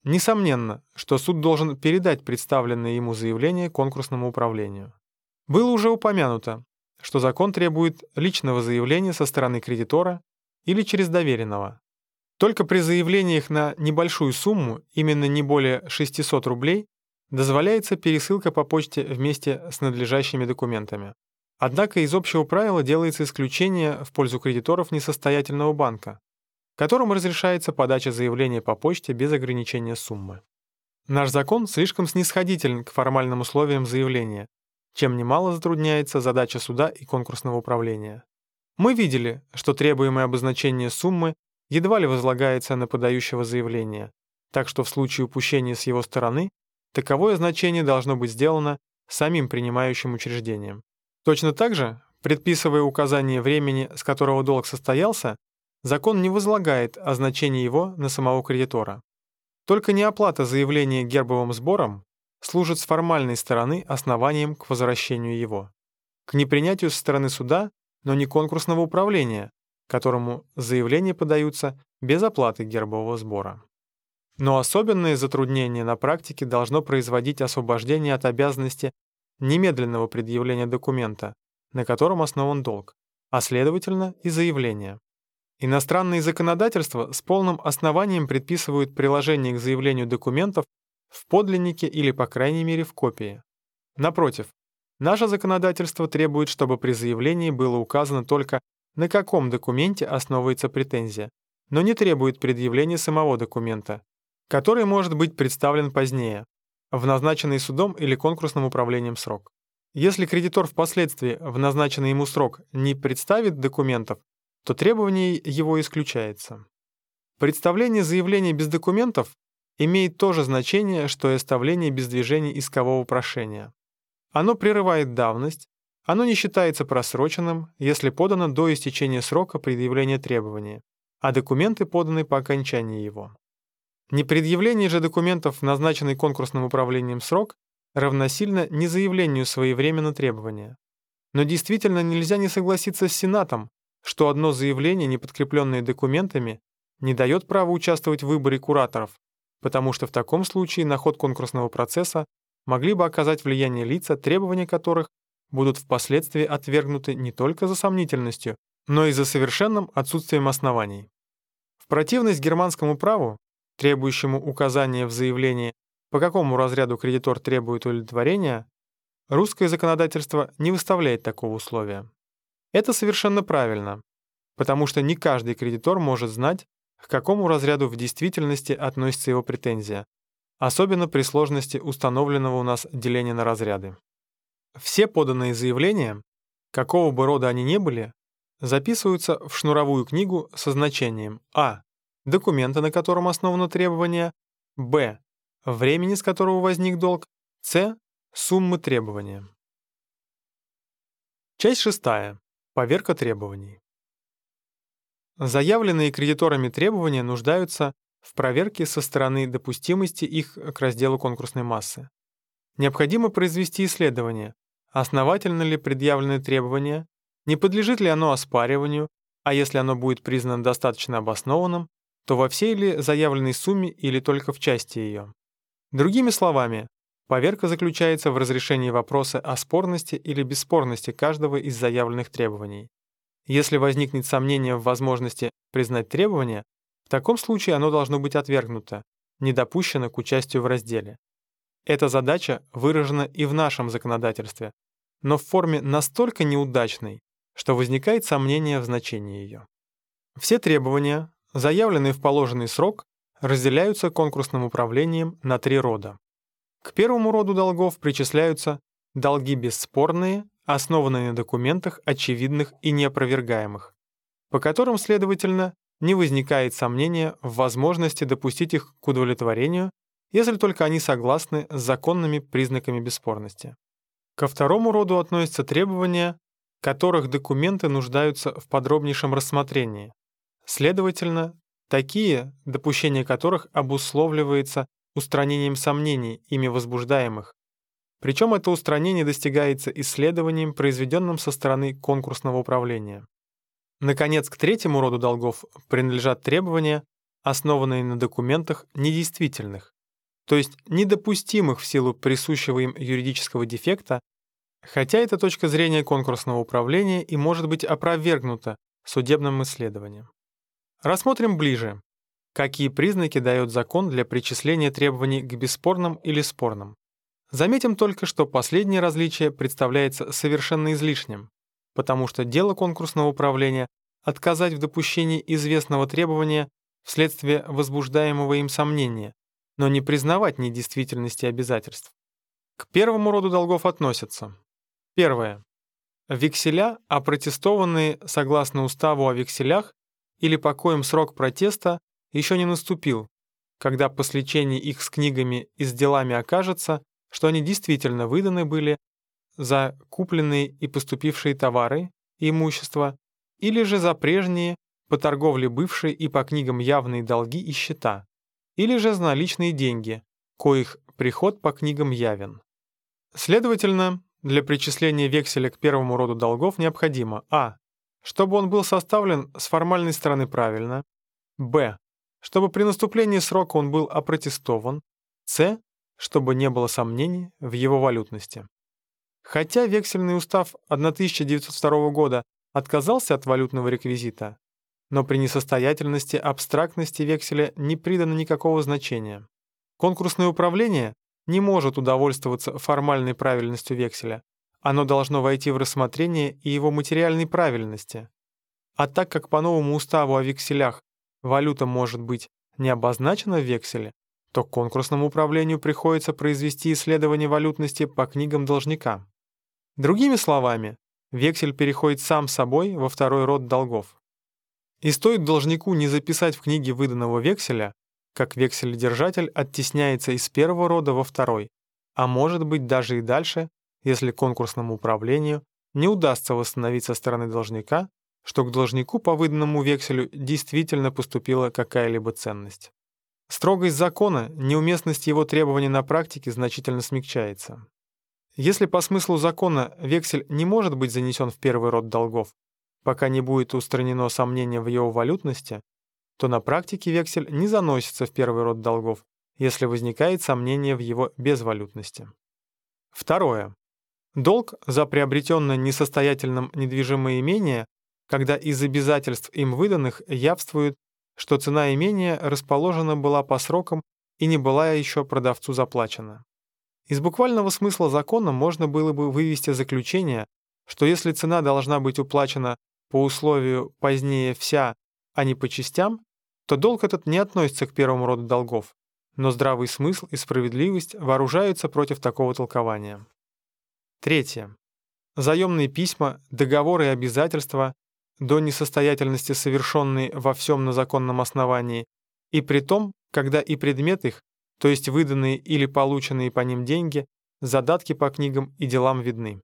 Несомненно, что суд должен передать представленное ему заявление конкурсному управлению. Было уже упомянуто, что закон требует личного заявления со стороны кредитора или через доверенного. Только при заявлениях на небольшую сумму, именно не более 600 рублей, дозволяется пересылка по почте вместе с надлежащими документами. Однако из общего правила делается исключение в пользу кредиторов несостоятельного банка. которым разрешается подача заявления по почте без ограничения суммы. Наш закон слишком снисходителен к формальным условиям заявления, чем немало затрудняется задача суда и конкурсного управления. Мы видели, что требуемое обозначение суммы едва ли возлагается на подающего заявление, так что в случае упущения с его стороны таковое значение должно быть сделано самим принимающим учреждением. Точно так же, предписывая указание времени, с которого долг состоялся, закон не возлагает о значении его на самого кредитора. Только неоплата заявления гербовым сбором служит с формальной стороны основанием к возвращению его. К непринятию со стороны суда, но не конкурсного управления, которому заявления подаются без оплаты гербового сбора. Но особенные затруднения на практике должно производить освобождение от обязанности немедленного предъявления документа, на котором основан долг, а следовательно и заявление. Иностранные законодательства с полным основанием предписывают приложение к заявлению документов в подлиннике или, по крайней мере, в копии. Напротив, наше законодательство требует, чтобы при заявлении было указано только, на каком документе основывается претензия, но не требует предъявления самого документа, который может быть представлен позднее, в назначенный судом или конкурсным управлением срок. Если кредитор впоследствии в назначенный ему срок не представит документов, то требование его исключается. Представление заявления без документов имеет то же значение, что и оставление без движения искового прошения. Оно прерывает давность, оно не считается просроченным, если подано до истечения срока предъявления требования, а документы поданы по окончании его. Непредъявление же документов в назначенный конкурсным управлением срок равносильно незаявлению своевременно требования. Но действительно нельзя не согласиться с Сенатом, что одно заявление, не подкрепленное документами, не дает права участвовать в выборе кураторов, потому что в таком случае на ход конкурсного процесса могли бы оказать влияние лица, требования которых будут впоследствии отвергнуты не только за сомнительностью, но и за совершенным отсутствием оснований. В противность германскому праву, требующему указания в заявлении, по какому разряду кредитор требует удовлетворения, русское законодательство не выставляет такого условия. Это совершенно правильно, потому что не каждый кредитор может знать, к какому разряду в действительности относится его претензия, особенно при сложности установленного у нас деления на разряды. Все поданные заявления, какого бы рода они ни были, записываются в шнуровую книгу со значением а. документа, на котором основано требование, б. времени, с которого возник долг, с. суммы требования. Часть 6. Поверка требований. Заявленные кредиторами требования нуждаются в проверке со стороны допустимости их к разделу конкурсной массы. Необходимо произвести исследование, основательно ли предъявленное требование, не подлежит ли оно оспариванию, а если оно будет признано достаточно обоснованным, то во всей ли заявленной сумме или только в части ее. Другими словами, поверка заключается в разрешении вопроса о спорности или бесспорности каждого из заявленных требований. Если возникнет сомнение в возможности признать требование, в таком случае оно должно быть отвергнуто, не допущено к участию в разделе. Эта задача выражена и в нашем законодательстве, но в форме настолько неудачной, что возникает сомнение в значении ее. Все требования, заявленные в положенный срок, разделяются конкурсным управлением на три рода. К первому роду долгов причисляются долги бесспорные, основанные на документах, очевидных и неопровергаемых, по которым, следовательно, не возникает сомнения в возможности допустить их к удовлетворению, если только они согласны с законными признаками бесспорности. Ко второму роду относятся требования, которых документы нуждаются в подробнейшем рассмотрении, следовательно, такие, допущение которых обусловливается устранением сомнений, ими возбуждаемых. Причем это устранение достигается исследованием, произведенным со стороны конкурсного управления. Наконец, к третьему роду долгов принадлежат требования, основанные на документах недействительных, то есть недопустимых в силу присущего им юридического дефекта, хотя эта точка зрения конкурсного управления и может быть опровергнута судебным исследованием. Рассмотрим ближе, какие признаки дает закон для причисления требований к бесспорным или спорным. Заметим только, что последнее различие представляется совершенно излишним, потому что дело конкурсного управления отказать в допущении известного требования вследствие возбуждаемого им сомнения, но не признавать недействительности обязательств. К первому роду долгов относятся. Первое. Векселя, опротестованные согласно уставу о векселях или по коим срок протеста еще не наступил, когда по сличении их с книгами и с делами окажется, что они действительно выданы были за купленные и поступившие товары и имущество, или же за прежние, по торговле бывшие и по книгам явные долги и счета, или же за наличные деньги, коих приход по книгам явен. Следовательно, для причисления векселя к первому роду долгов необходимо а. чтобы он был составлен с формальной стороны правильно, б. чтобы при наступлении срока он был опротестован, с. чтобы не было сомнений в его валютности. Хотя вексельный устав 1902 года отказался от валютного реквизита, но при несостоятельности абстрактности векселя не придано никакого значения. Конкурсное управление не может удовольствоваться формальной правильностью векселя, оно должно войти в рассмотрение и его материальной правильности. А так как по новому уставу о векселях валюта может быть не обозначена в векселе, то конкурсному управлению приходится произвести исследование валютности по книгам должника. Другими словами, вексель переходит сам собой во второй род долгов. И стоит должнику не записать в книге выданного векселя, как векселедержатель оттесняется из первого рода во второй, а может быть даже и дальше, если конкурсному управлению не удастся восстановить со стороны должника, что к должнику по выданному векселю действительно поступила какая-либо ценность. Строгость закона, неуместность его требований на практике значительно смягчается. Если по смыслу закона вексель не может быть занесен в первый род долгов, пока не будет устранено сомнение в его валютности, то на практике вексель не заносится в первый род долгов, если возникает сомнение в его безвалютности. Второе. Долг за приобретенное несостоятельным недвижимое имение, когда из обязательств им выданных явствует, что цена имения расположена была по срокам и не была еще продавцу заплачена. Из буквального смысла закона можно было бы вывести заключение, что если цена должна быть уплачена по условию позднее вся, а не по частям, то долг этот не относится к первому роду долгов, но здравый смысл и справедливость вооружаются против такого толкования. Третье. Заемные письма, договоры и обязательства, до несостоятельности совершенные во всем на законном основании, и при том, когда и предмет их, то есть выданные или полученные по ним деньги, задатки по книгам и делам видны.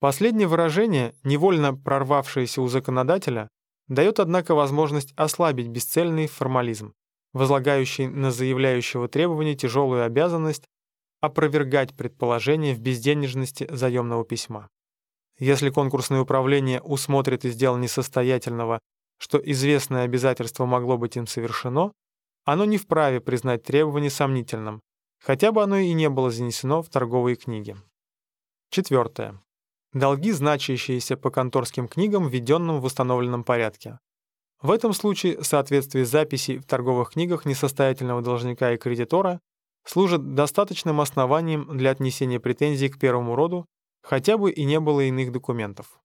Последнее выражение, невольно прорвавшееся у законодателя, дает, однако, возможность ослабить бесцельный формализм, возлагающий на заявляющего требования тяжелую обязанность опровергать предположение в безденежности заемного письма. Если конкурсное управление усмотрит из дела несостоятельного, что известное обязательство могло быть им совершено, оно не вправе признать требование сомнительным, хотя бы оно и не было занесено в торговые книги. Четвертое. Долги, значащиеся по конторским книгам, введенным в установленном порядке. В этом случае соответствие записей в торговых книгах несостоятельного должника и кредитора служит достаточным основанием для отнесения претензий к первому роду, хотя бы и не было иных документов.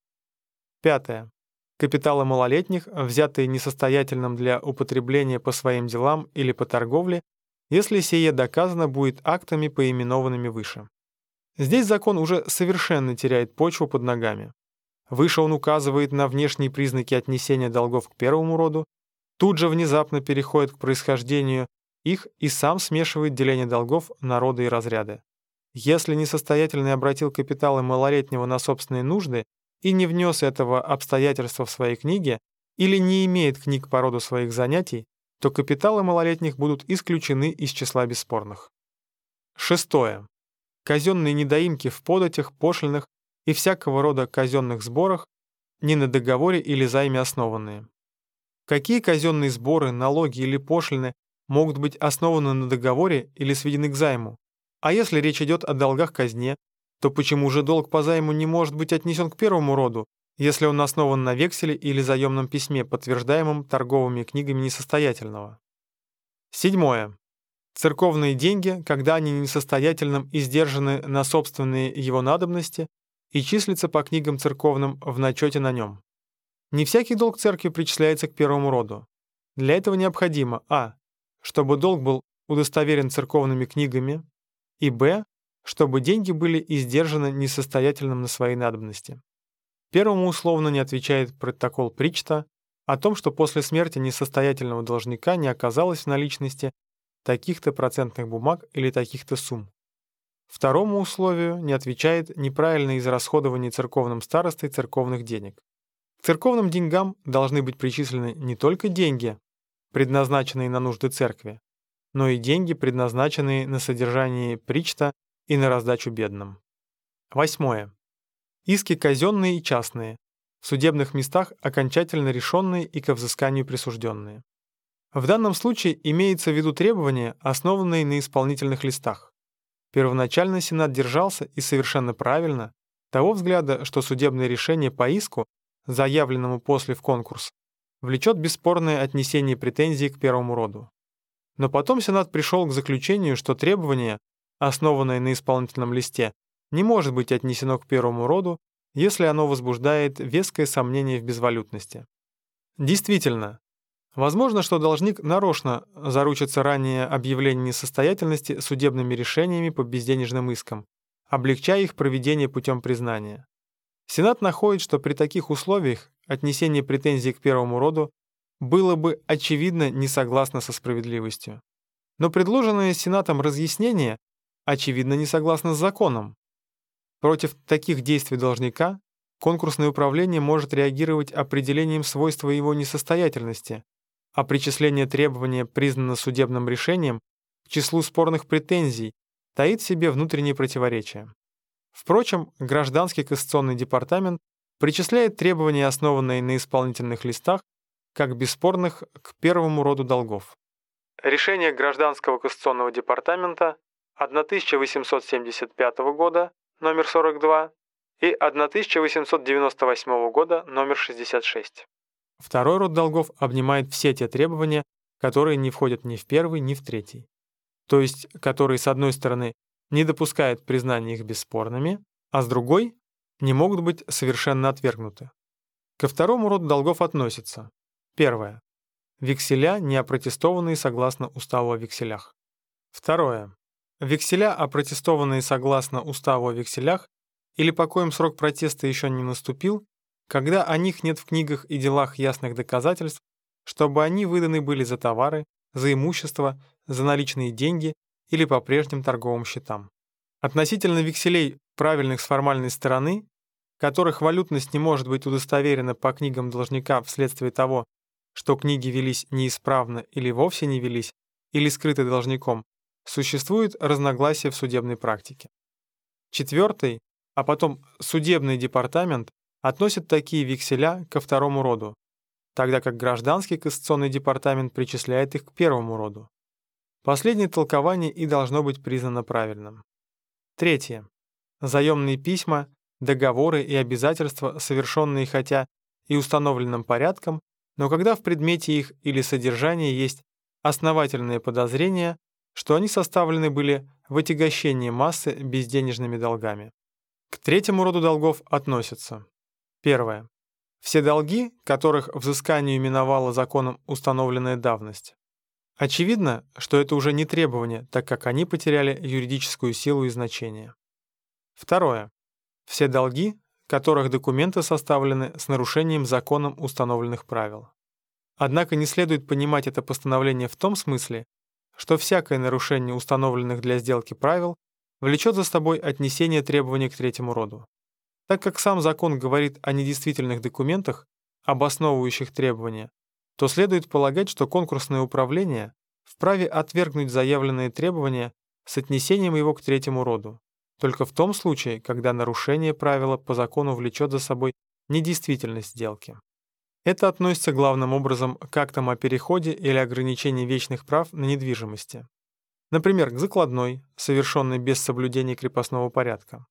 Пятое. Капиталы малолетних, взятые несостоятельным для употребления по своим делам или по торговле, если сие доказано будет актами, поименованными выше. Здесь закон уже совершенно теряет почву под ногами. Выше он указывает на внешние признаки отнесения долгов к первому роду, тут же внезапно переходит к происхождению их и сам смешивает деление долгов на роды и разряды. Если несостоятельный обратил капиталы малолетнего на собственные нужды и не внес этого обстоятельства в свои книги или не имеет книг по роду своих занятий, то капиталы малолетних будут исключены из числа бесспорных. Шестое. Казенные недоимки в податях, пошлинах и всякого рода казенных сборах, не на договоре или займе основанные. Какие казенные сборы, налоги или пошлины могут быть основаны на договоре или сведены к займу? А если речь идет о долгах казне, то почему же долг по займу не может быть отнесен к первому роду, если он основан на векселе или заемном письме, подтверждаемом торговыми книгами несостоятельного? Седьмое. Церковные деньги, когда они несостоятельным издержаны на собственные его надобности и числятся по книгам церковным в начете на нем. Не всякий долг церкви причисляется к первому роду. Для этого необходимо а. чтобы долг был удостоверен церковными книгами, и б. чтобы деньги были издержаны несостоятельным на свои надобности. Первому условно не отвечает протокол Причта о том, что после смерти несостоятельного должника не оказалось в наличности таких-то процентных бумаг или таких-то сумм. Второму условию не отвечает неправильное израсходование церковным старостой церковных денег. К церковным деньгам должны быть причислены не только деньги, предназначенные на нужды церкви, но и деньги, предназначенные на содержание причта и на раздачу бедным. 8. Иски казенные и частные, в судебных местах окончательно решенные и ко взысканию присужденные. В данном случае имеется в виду требования, основанные на исполнительных листах. Первоначально Сенат держался, и совершенно правильно, того взгляда, что судебное решение по иску, заявленному после в конкурс, влечет бесспорное отнесение претензий к первому роду. Но потом Сенат пришел к заключению, что требование, основанное на исполнительном листе, не может быть отнесено к первому роду, если оно возбуждает веское сомнение в безвалютности. Действительно, возможно, что должник нарочно заручится ранее объявление несостоятельности судебными решениями по безденежным искам, облегчая их проведение путем признания. Сенат находит, что при таких условиях отнесение претензий к первому роду было бы очевидно не согласно со справедливостью. Но предложенное Сенатом разъяснение очевидно не согласно с законом. Против таких действий должника конкурсное управление может реагировать определением свойства его несостоятельности, а причисление требования, признано судебным решением, к числу спорных претензий, таит в себе внутренние противоречия. Впрочем, гражданский кассационный департамент причисляет требования, основанные на исполнительных листах, как бесспорных к первому роду долгов. Решение гражданского кассационного департамента 1875 года номер 42 и 1898 года номер 66. Второй род долгов обнимает все те требования, которые не входят ни в первый, ни в третий. То есть, которые, с одной стороны, не допускают признания их бесспорными, а с другой не могут быть совершенно отвергнуты. Ко второму роду долгов относятся: первое. Векселя, не опротестованные согласно Уставу о векселях. Второе. Векселя, опротестованные согласно Уставу о векселях или по коим срок протеста еще не наступил, когда о них нет в книгах и делах ясных доказательств, чтобы они выданы были за товары, за имущество, за наличные деньги или по прежним торговым счетам. Относительно векселей, правильных с формальной стороны, которых валютность не может быть удостоверена по книгам должника вследствие того, что книги велись неисправно или вовсе не велись, или скрыты должником, существует разногласие в судебной практике. Четвертый, а потом судебный департамент относит такие векселя ко второму роду, тогда как гражданский кассационный департамент причисляет их к первому роду. Последнее толкование и должно быть признано правильным. Третье. Заемные письма, договоры и обязательства, совершенные хотя и установленным порядком, но когда в предмете их или содержании есть основательные подозрения, что они составлены были в отягощении массы безденежными долгами. К третьему роду долгов относятся: первое. Все долги, которых взысканию именовала законом установленная давность. Очевидно, что это уже не требования, так как они потеряли юридическую силу и значение. Второе. Все долги, которых документы составлены с нарушением законом установленных правил. Однако не следует понимать это постановление в том смысле, что всякое нарушение установленных для сделки правил влечет за собой отнесение требований к третьему роду. Так как сам закон говорит о недействительных документах, обосновывающих требования, то следует полагать, что конкурсное управление вправе отвергнуть заявленные требования с отнесением его к третьему роду, только в том случае, когда нарушение правила по закону влечет за собой недействительность сделки. Это относится главным образом к актам о переходе или ограничении вечных прав на недвижимости. Например, к закладной, совершенной без соблюдения крепостного порядка.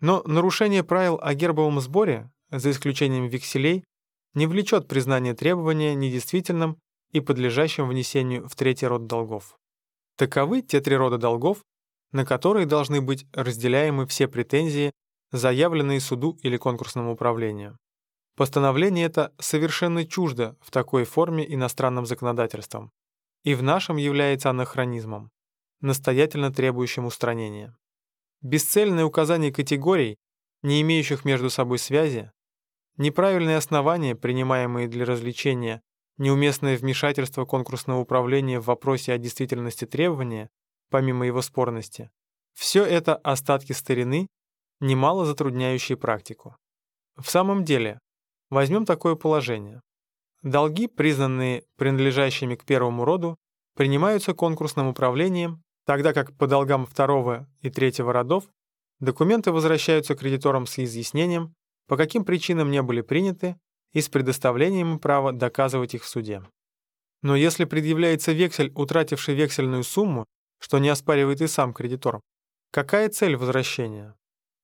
Но нарушение правил о гербовом сборе, за исключением векселей, не влечет признание требования недействительным и подлежащим внесению в третий род долгов. Таковы те три рода долгов, на которые должны быть разделяемы все претензии, заявленные суду или конкурсному управлению. Постановление это совершенно чуждо в такой форме иностранным законодательством, и в нашем является анахронизмом, настоятельно требующим устранения. Бесцельное указание категорий, не имеющих между собой связи, неправильные основания, принимаемые для развлечения, неуместное вмешательство конкурсного управления в вопросе о действительности требования, помимо его спорности, все это остатки старины, немало затрудняющие практику. В самом деле, возьмем такое положение. Долги, признанные принадлежащими к первому роду, принимаются конкурсным управлением, тогда как по долгам второго и третьего родов документы возвращаются кредиторам с изъяснением, по каким причинам не были приняты, и с предоставлением права доказывать их в суде. Но если предъявляется вексель, утративший вексельную сумму, что не оспаривает и сам кредитор, какая цель возвращения?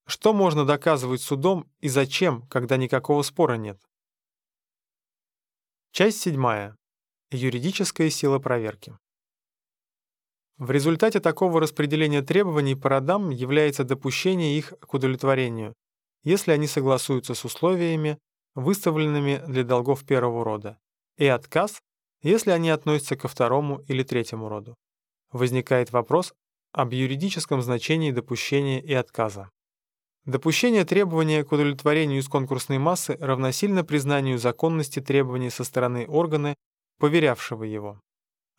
Что можно доказывать судом и зачем, когда никакого спора нет? Часть 7. Юридическая сила проверки. В результате такого распределения требований по родам является допущение их к удовлетворению, если они согласуются с условиями, выставленными для долгов первого рода, и отказ, если они относятся ко второму или третьему роду. Возникает вопрос об юридическом значении допущения и отказа. Допущение требования к удовлетворению из конкурсной массы равносильно признанию законности требований со стороны органа, поверявшего его.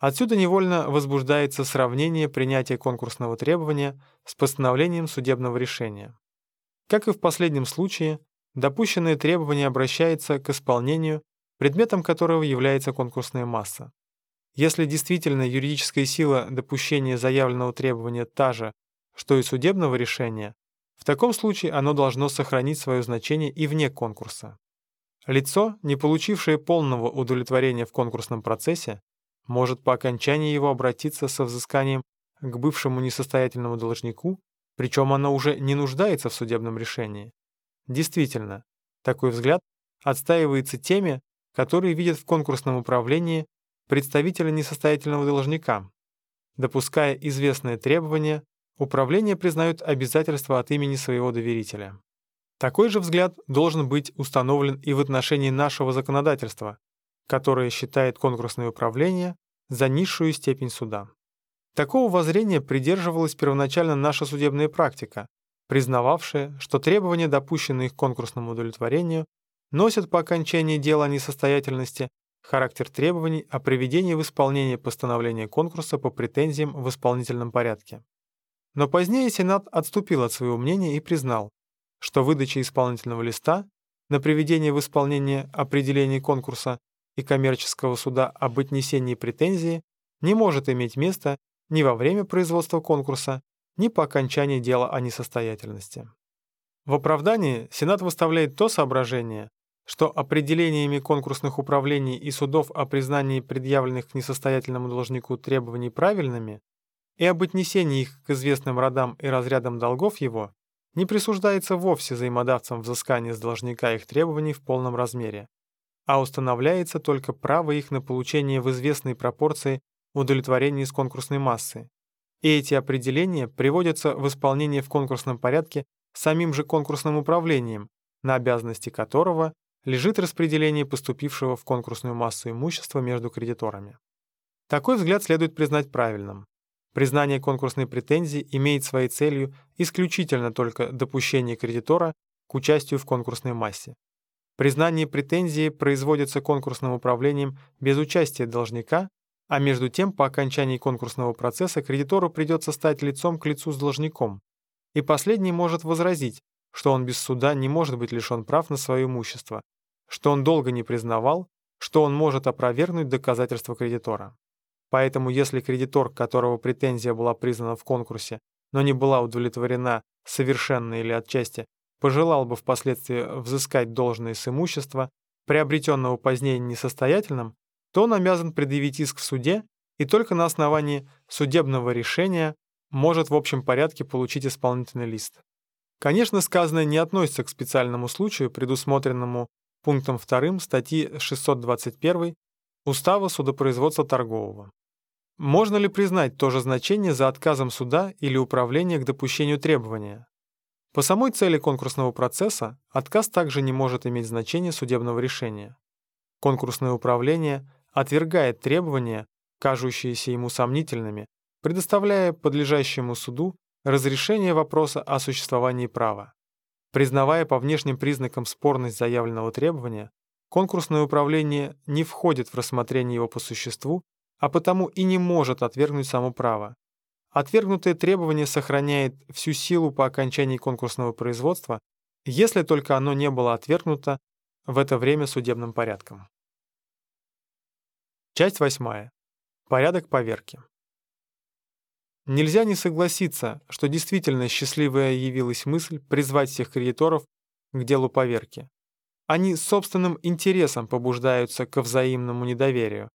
Отсюда невольно возбуждается сравнение принятия конкурсного требования с постановлением судебного решения. Как и в последнем случае, допущенное требование обращается к исполнению, предметом которого является конкурсная масса. Если действительно юридическая сила допущения заявленного требования та же, что и судебного решения, в таком случае оно должно сохранить свое значение и вне конкурса. Лицо, не получившее полного удовлетворения в конкурсном процессе, может по окончании его обратиться со взысканием к бывшему несостоятельному должнику, причем оно уже не нуждается в судебном решении. Действительно, такой взгляд отстаивается теми, которые видят в конкурсном управлении представителя несостоятельного должника. Допуская известные требования, управление признает обязательства от имени своего доверителя. Такой же взгляд должен быть установлен и в отношении нашего законодательства, которое считает конкурсное управление за низшую степень суда. Такого воззрения придерживалась первоначально наша судебная практика, признававшая, что требования, допущенные к конкурсному удовлетворению, носят по окончании дела о несостоятельности характер требований о приведении в исполнение постановления конкурса по претензиям в исполнительном порядке. Но позднее Сенат отступил от своего мнения и признал, что выдача исполнительного листа на приведение в исполнение определений конкурса и коммерческого суда об отнесении претензии не может иметь места ни во время производства конкурса, ни по окончании дела о несостоятельности. В оправдании Сенат выставляет то соображение, что определениями конкурсных управлений и судов о признании предъявленных к несостоятельному должнику требований правильными и об отнесении их к известным родам и разрядам долгов его не присуждается вовсе взаимодавцам взыскание с должника их требований в полном размере, а устанавливается только право их на получение в известной пропорции удовлетворения из конкурсной массы. И эти определения приводятся в исполнение в конкурсном порядке самим же конкурсным управлением, на обязанности которого лежит распределение поступившего в конкурсную массу имущества между кредиторами. Такой взгляд следует признать правильным. Признание конкурсной претензии имеет своей целью исключительно только допущение кредитора к участию в конкурсной массе. Признание претензии производится конкурсным управлением без участия должника, а между тем по окончании конкурсного процесса кредитору придется стать лицом к лицу с должником, и последний может возразить, что он без суда не может быть лишен прав на свое имущество, что он долго не признавал, что он может опровергнуть доказательства кредитора. Поэтому если кредитор, которого претензия была признана в конкурсе, но не была удовлетворена совершенно или отчасти, пожелал бы впоследствии взыскать должное с имущества, приобретенного позднее несостоятельным, то он обязан предъявить иск в суде и только на основании судебного решения может в общем порядке получить исполнительный лист. Конечно, сказанное не относится к специальному случаю, предусмотренному пунктом 2 статьи 621 Устава судопроизводства торгового. Можно ли признать то же значение за отказом суда или управления к допущению требования? По самой цели конкурсного процесса отказ также не может иметь значения судебного решения. Конкурсное управление отвергает требования, кажущиеся ему сомнительными, предоставляя подлежащему суду разрешение вопроса о существовании права. Признавая по внешним признакам спорность заявленного требования, конкурсное управление не входит в рассмотрение его по существу, а потому и не может отвергнуть само право. Отвергнутое требование сохраняет всю силу по окончании конкурсного производства, если только оно не было отвергнуто в это время судебным порядком. Часть 8. Порядок поверки. Нельзя не согласиться, что действительно счастливая явилась мысль призвать всех кредиторов к делу поверки. Они собственным интересом побуждаются ко взаимному недоверию,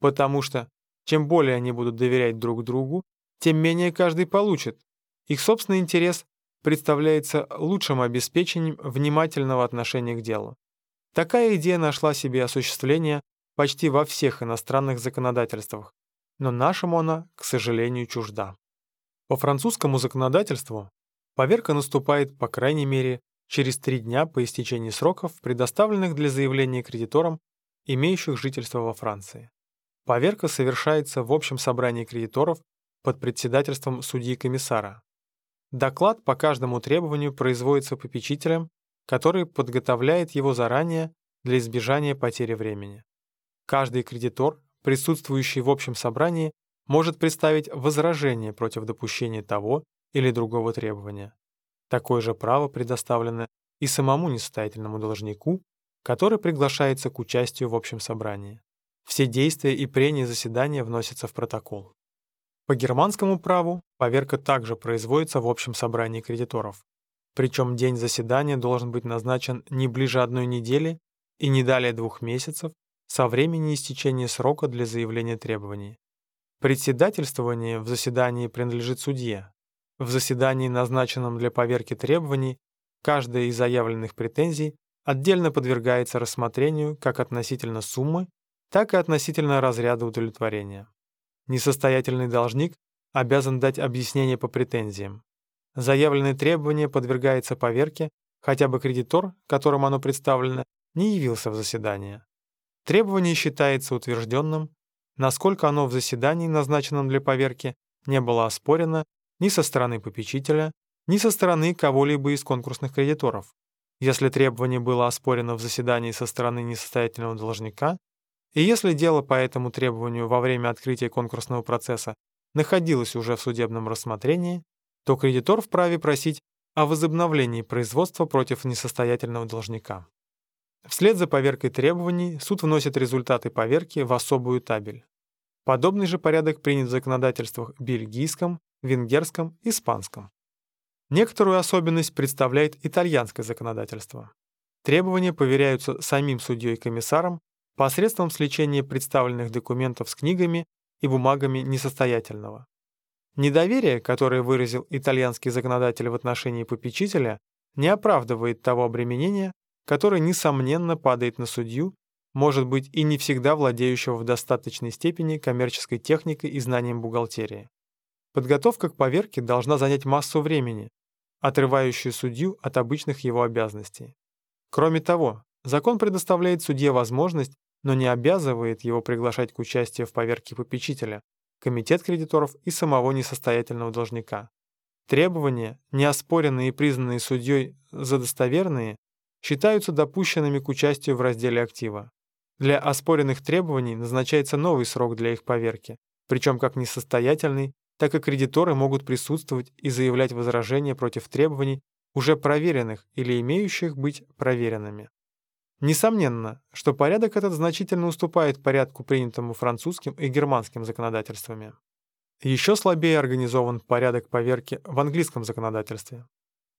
потому что, чем более они будут доверять друг другу, тем менее каждый получит. Их собственный интерес представляется лучшим обеспечением внимательного отношения к делу. Такая идея нашла себе осуществление почти во всех иностранных законодательствах, но нашему она, к сожалению, чужда. По французскому законодательству поверка наступает, по крайней мере, через 3 дня по истечении сроков, предоставленных для заявления кредиторам, имеющих жительство во Франции. Поверка совершается в общем собрании кредиторов под председательством судьи-комиссара. Доклад по каждому требованию производится попечителем, который подготовляет его заранее для избежания потери времени. Каждый кредитор, присутствующий в общем собрании, может представить возражение против допущения того или другого требования. Такое же право предоставлено и самому несостоятельному должнику, который приглашается к участию в общем собрании. Все действия и прения заседания вносятся в протокол. По германскому праву поверка также производится в общем собрании кредиторов. Причем день заседания должен быть назначен не ближе 1 недели и не далее 2 месяцев со времени истечения срока для заявления требований. Председательствование в заседании принадлежит судье. В заседании, назначенном для поверки требований, каждая из заявленных претензий отдельно подвергается рассмотрению как относительно суммы, так и относительно разряда удовлетворения. Несостоятельный должник обязан дать объяснение по претензиям. Заявленное требование подвергается поверке, хотя бы кредитор, которому оно представлено, не явился в заседание. Требование считается утвержденным, насколько оно в заседании, назначенном для поверки, не было оспорено ни со стороны попечителя, ни со стороны кого-либо из конкурсных кредиторов. Если требование было оспорено в заседании со стороны несостоятельного должника, и если дело по этому требованию во время открытия конкурсного процесса находилось уже в судебном рассмотрении, то кредитор вправе просить о возобновлении производства против несостоятельного должника. Вслед за поверкой требований суд вносит результаты поверки в особую табель. Подобный же порядок принят в законодательствах бельгийском, венгерском, испанском. Некоторую особенность представляет итальянское законодательство. Требования поверяются самим судьей-комиссаром посредством сличения представленных документов с книгами и бумагами несостоятельного. Недоверие, которое выразил итальянский законодатель в отношении попечителя, не оправдывает того обременения, которое, несомненно, падает на судью, может быть, и не всегда владеющего в достаточной степени коммерческой техникой и знанием бухгалтерии. Подготовка к поверке должна занять массу времени, отрывающую судью от обычных его обязанностей. Кроме того, закон предоставляет судье возможность, но не обязывает его приглашать к участию в поверке попечителя, комитет кредиторов и самого несостоятельного должника. Требования, не оспоренные и признанные судьей за достоверные, считаются допущенными к участию в разделе актива. Для оспоренных требований назначается новый срок для их поверки, причем как несостоятельный, так и кредиторы могут присутствовать и заявлять возражения против требований, уже проверенных или имеющих быть проверенными. Несомненно, что порядок этот значительно уступает порядку, принятому французским и германским законодательствами. Еще слабее организован порядок поверки в английском законодательстве.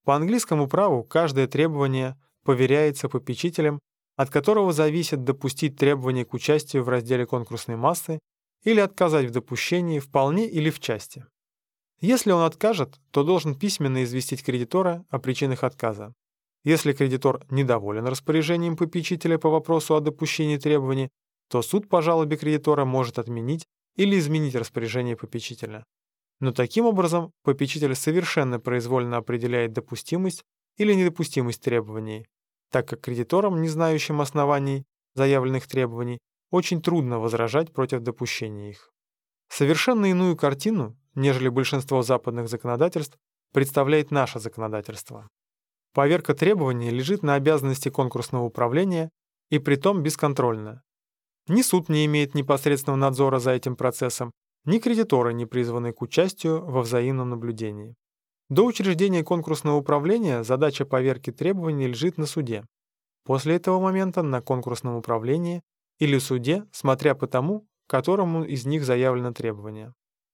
По английскому праву каждое требование поверяется попечителем, от которого зависит допустить требование к участию в разделе конкурсной массы или отказать в допущении вполне или в части. Если он откажет, то должен письменно известить кредитора о причинах отказа. Если кредитор недоволен распоряжением попечителя по вопросу о допущении требований, то суд по жалобе кредитора может отменить или изменить распоряжение попечителя. Но таким образом попечитель совершенно произвольно определяет допустимость или недопустимость требований, так как кредиторам, не знающим оснований заявленных требований, очень трудно возражать против допущения их. Совершенно иную картину, нежели большинство западных законодательств, представляет наше законодательство. Поверка требований лежит на обязанности конкурсного управления и притом бесконтрольно. Ни суд не имеет непосредственного надзора за этим процессом, ни кредиторы не призваны к участию во взаимном наблюдении. До учреждения конкурсного управления задача поверки требований лежит на суде. После этого момента на конкурсном управлении или суде, смотря по тому, которому из них заявлено требование.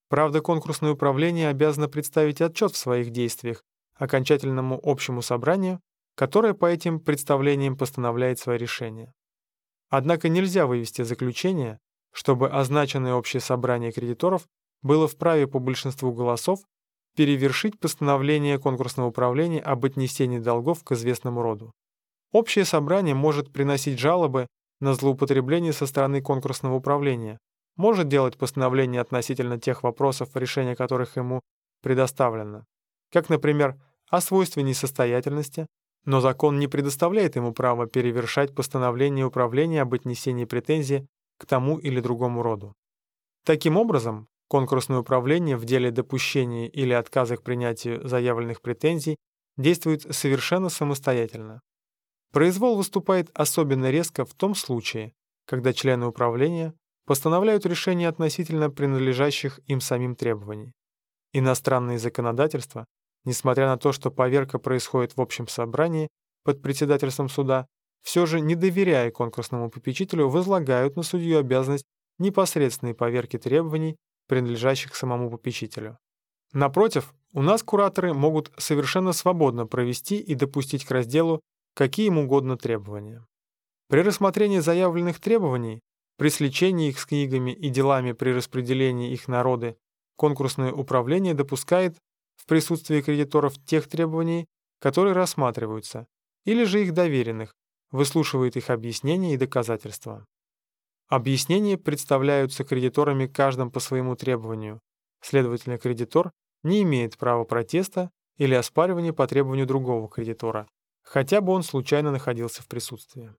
Правда, конкурсное управление обязано представить отчет в своих действиях окончательному общему собранию, которое по этим представлениям постановляет свои решения. Однако нельзя вывести заключение, чтобы означенное общее собрание кредиторов было вправе по большинству голосов перевершить постановление конкурсного управления об отнесении долгов к известному роду. Общее собрание может приносить жалобы на злоупотребление со стороны конкурсного управления, может делать постановления относительно тех вопросов, решение которых ему предоставлено, как, например, о свойстве несостоятельности, но закон не предоставляет ему права перевершать постановление управления об отнесении претензии к тому или другому роду. Таким образом, конкурсное управление в деле допущения или отказа к принятию заявленных претензий действует совершенно самостоятельно. Произвол выступает особенно резко в том случае, когда члены управления постановляют решения относительно принадлежащих им самим требований. Иностранные законодательства, несмотря на то, что поверка происходит в общем собрании под председательством суда, все же, не доверяя конкурсному попечителю, возлагают на судью обязанность непосредственной поверки требований, принадлежащих самому попечителю. Напротив, у нас кураторы могут совершенно свободно провести и допустить к разделу какие им угодно требования. При рассмотрении заявленных требований, при сличении их с книгами и делами при распределении их на роды, конкурсное управление допускает в присутствии кредиторов тех требований, которые рассматриваются, или же их доверенных, выслушивает их объяснения и доказательства. Объяснения представляются кредиторами каждым по своему требованию, следовательно, кредитор не имеет права протеста или оспаривания по требованию другого кредитора, хотя бы он случайно находился в присутствии.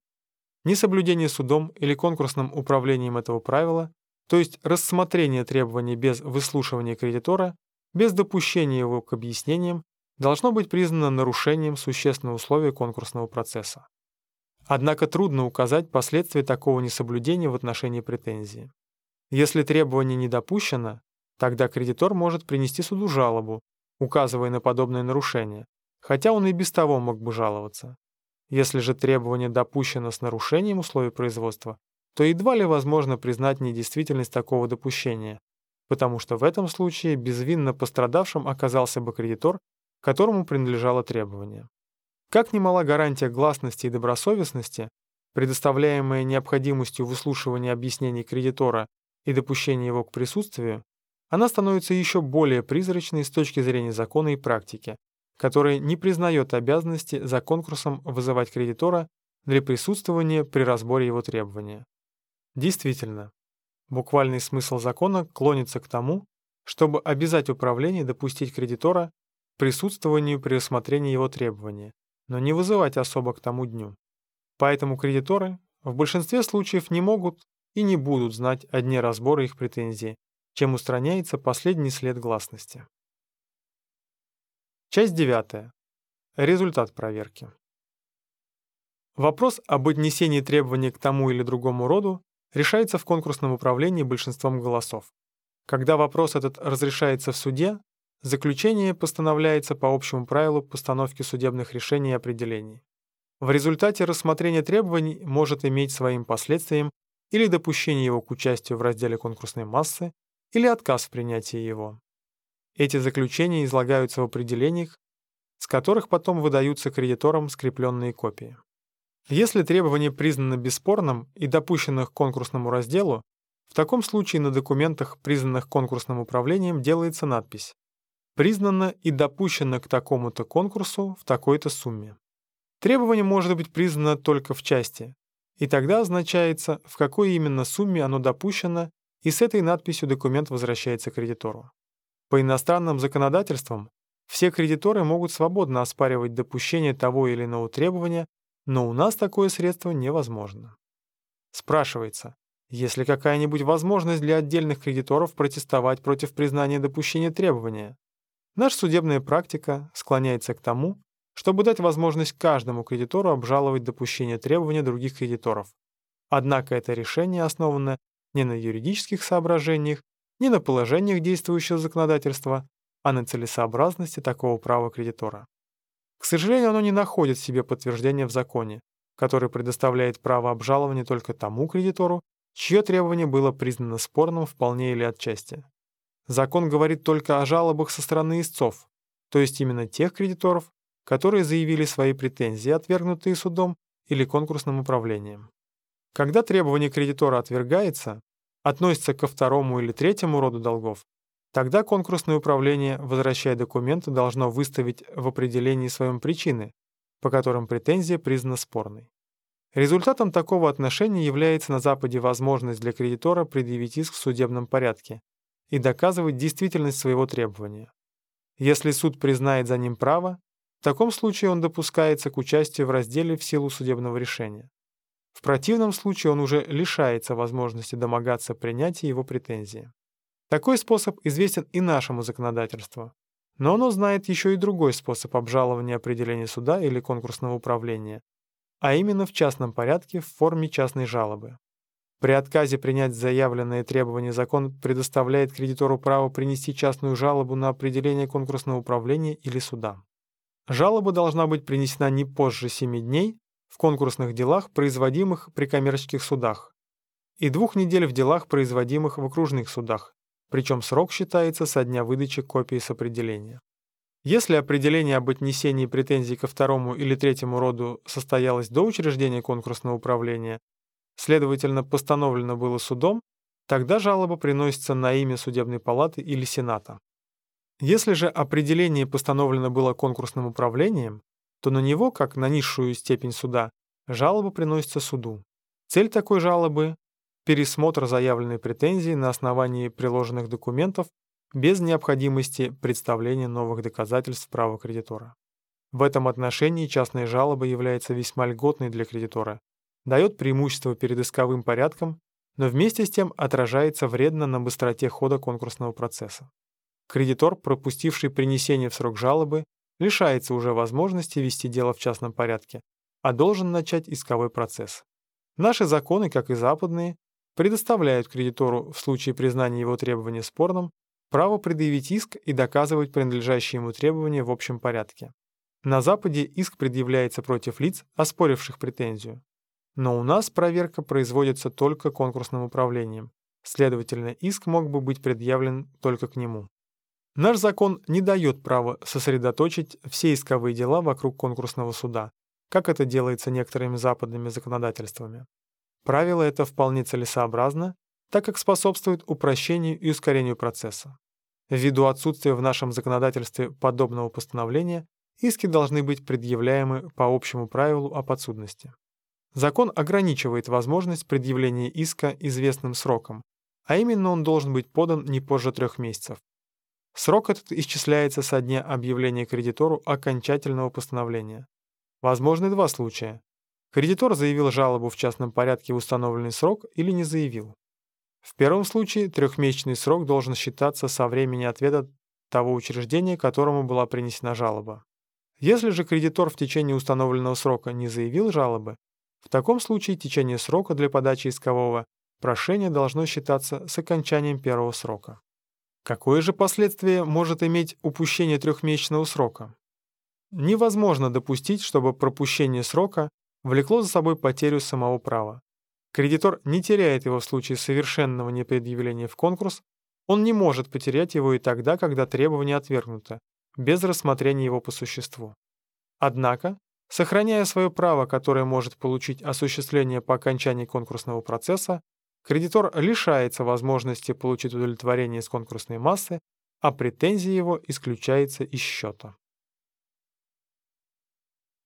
Несоблюдение судом или конкурсным управлением этого правила, то есть рассмотрение требований без выслушивания кредитора, без допущения его к объяснениям, должно быть признано нарушением существенного условия конкурсного процесса. Однако трудно указать последствия такого несоблюдения в отношении претензии. Если требование не допущено, тогда кредитор может принести суду жалобу, указывая на подобное нарушение, хотя он и без того мог бы жаловаться. Если же требование допущено с нарушением условий производства, то едва ли возможно признать недействительность такого допущения, потому что в этом случае безвинно пострадавшим оказался бы кредитор, которому принадлежало требование. Как немала гарантия гласности и добросовестности, предоставляемая необходимостью выслушивания объяснений кредитора и допущения его к присутствию, она становится еще более призрачной с точки зрения закона и практики, которая не признает обязанности за конкурсом вызывать кредитора для присутствования при разборе его требования. Действительно, буквальный смысл закона клонится к тому, чтобы обязать управление допустить кредитора к присутствованию при рассмотрении его требования, но не вызывать особо к тому дню. Поэтому кредиторы в большинстве случаев не могут и не будут знать о дне разбора их претензий, чем устраняется последний след гласности. Часть 9. Результат проверки. Вопрос об отнесении требований к тому или другому роду решается в конкурсном управлении большинством голосов. Когда вопрос этот разрешается в суде, заключение постановляется по общему правилу постановки судебных решений и определений. В результате рассмотрение требований может иметь своим последствием или допущение его к участию в разделе конкурсной массы, или отказ в принятии его. Эти заключения излагаются в определениях, с которых потом выдаются кредиторам скрепленные копии. Если требование признано бесспорным и допущено к конкурсному разделу, в таком случае на документах, признанных конкурсным управлением, делается надпись «Признано и допущено к такому-то конкурсу в такой-то сумме». Требование может быть признано только в части, и тогда означается, в какой именно сумме оно допущено, и с этой надписью документ возвращается кредитору. По иностранным законодательствам все кредиторы могут свободно оспаривать допущение того или иного требования, но у нас такое средство невозможно. Спрашивается, есть ли какая-нибудь возможность для отдельных кредиторов протестовать против признания допущения требования? Наша судебная практика склоняется к тому, чтобы дать возможность каждому кредитору обжаловать допущение требования других кредиторов. Однако это решение основано не на юридических соображениях, не на положениях действующего законодательства, а на целесообразности такого права кредитора. К сожалению, оно не находит в себе подтверждения в законе, который предоставляет право обжалования только тому кредитору, чье требование было признано спорным вполне или отчасти. Закон говорит только о жалобах со стороны истцов, то есть именно тех кредиторов, которые заявили свои претензии, отвергнутые судом или конкурсным управлением. Когда требование кредитора отвергается, относится ко второму или третьему роду долгов, тогда конкурсное управление, возвращая документы, должно выставить в определении своем причины, по которым претензия признана спорной. Результатом такого отношения является на Западе возможность для кредитора предъявить иск в судебном порядке и доказывать действительность своего требования. Если суд признает за ним право, в таком случае он допускается к участию в разделе в силу судебного решения. В противном случае он уже лишается возможности домогаться принятия его претензии. Такой способ известен и нашему законодательству, но оно знает еще и другой способ обжалования определения суда или конкурсного управления, а именно в частном порядке в форме частной жалобы. При отказе принять заявленные требования закон предоставляет кредитору право принести частную жалобу на определение конкурсного управления или суда. Жалоба должна быть принесена не позже 7 дней в конкурсных делах, производимых при коммерческих судах, и 2 недель в делах, производимых в окружных судах, причем срок считается со дня выдачи копии с определения. Если определение об отнесении претензий ко второму или третьему роду состоялось до учреждения конкурсного управления, следовательно, постановлено было судом, тогда жалоба приносится на имя судебной палаты или сената. Если же определение постановлено было конкурсным управлением, то на него, как на низшую степень суда, жалоба приносится суду. Цель такой жалобы — пересмотр заявленной претензии на основании приложенных документов без необходимости представления новых доказательств права кредитора. В этом отношении частная жалоба является весьма льготной для кредитора, дает преимущество перед исковым порядком, но вместе с тем отражается вредно на быстроте хода конкурсного процесса. Кредитор, пропустивший принесение в срок жалобы, лишается уже возможности вести дело в частном порядке, а должен начать исковой процесс. Наши законы, как и западные, предоставляют кредитору в случае признания его требования спорным право предъявить иск и доказывать принадлежащие ему требования в общем порядке. На Западе иск предъявляется против лиц, оспоривших претензию. Но у нас проверка производится только конкурсным управлением, следовательно, иск мог бы быть предъявлен только к нему. Наш закон не дает права сосредоточить все исковые дела вокруг конкурсного суда, как это делается некоторыми западными законодательствами. Правило это вполне целесообразно, так как способствует упрощению и ускорению процесса. Ввиду отсутствия в нашем законодательстве подобного постановления, иски должны быть предъявляемы по общему правилу о подсудности. Закон ограничивает возможность предъявления иска известным сроком, а именно он должен быть подан не позже 3 месяцев. Срок этот исчисляется со дня объявления кредитору окончательного постановления. Возможны 2 случая. Кредитор заявил жалобу в частном порядке в установленный срок или не заявил. В первом случае 3-месячный срок должен считаться со времени ответа того учреждения, которому была принесена жалоба. Если же кредитор в течение установленного срока не заявил жалобы, в таком случае течение срока для подачи искового прошения должно считаться с окончанием 1-го срока. Какое же последствие может иметь упущение 3-месячного срока? Невозможно допустить, чтобы пропущение срока влекло за собой потерю самого права. Кредитор не теряет его в случае совершенного непредъявления в конкурс, он не может потерять его и тогда, когда требование отвергнуто, без рассмотрения его по существу. Однако, сохраняя свое право, которое может получить осуществление по окончании конкурсного процесса, кредитор лишается возможности получить удовлетворение из конкурсной массы, а претензия его исключается из счета.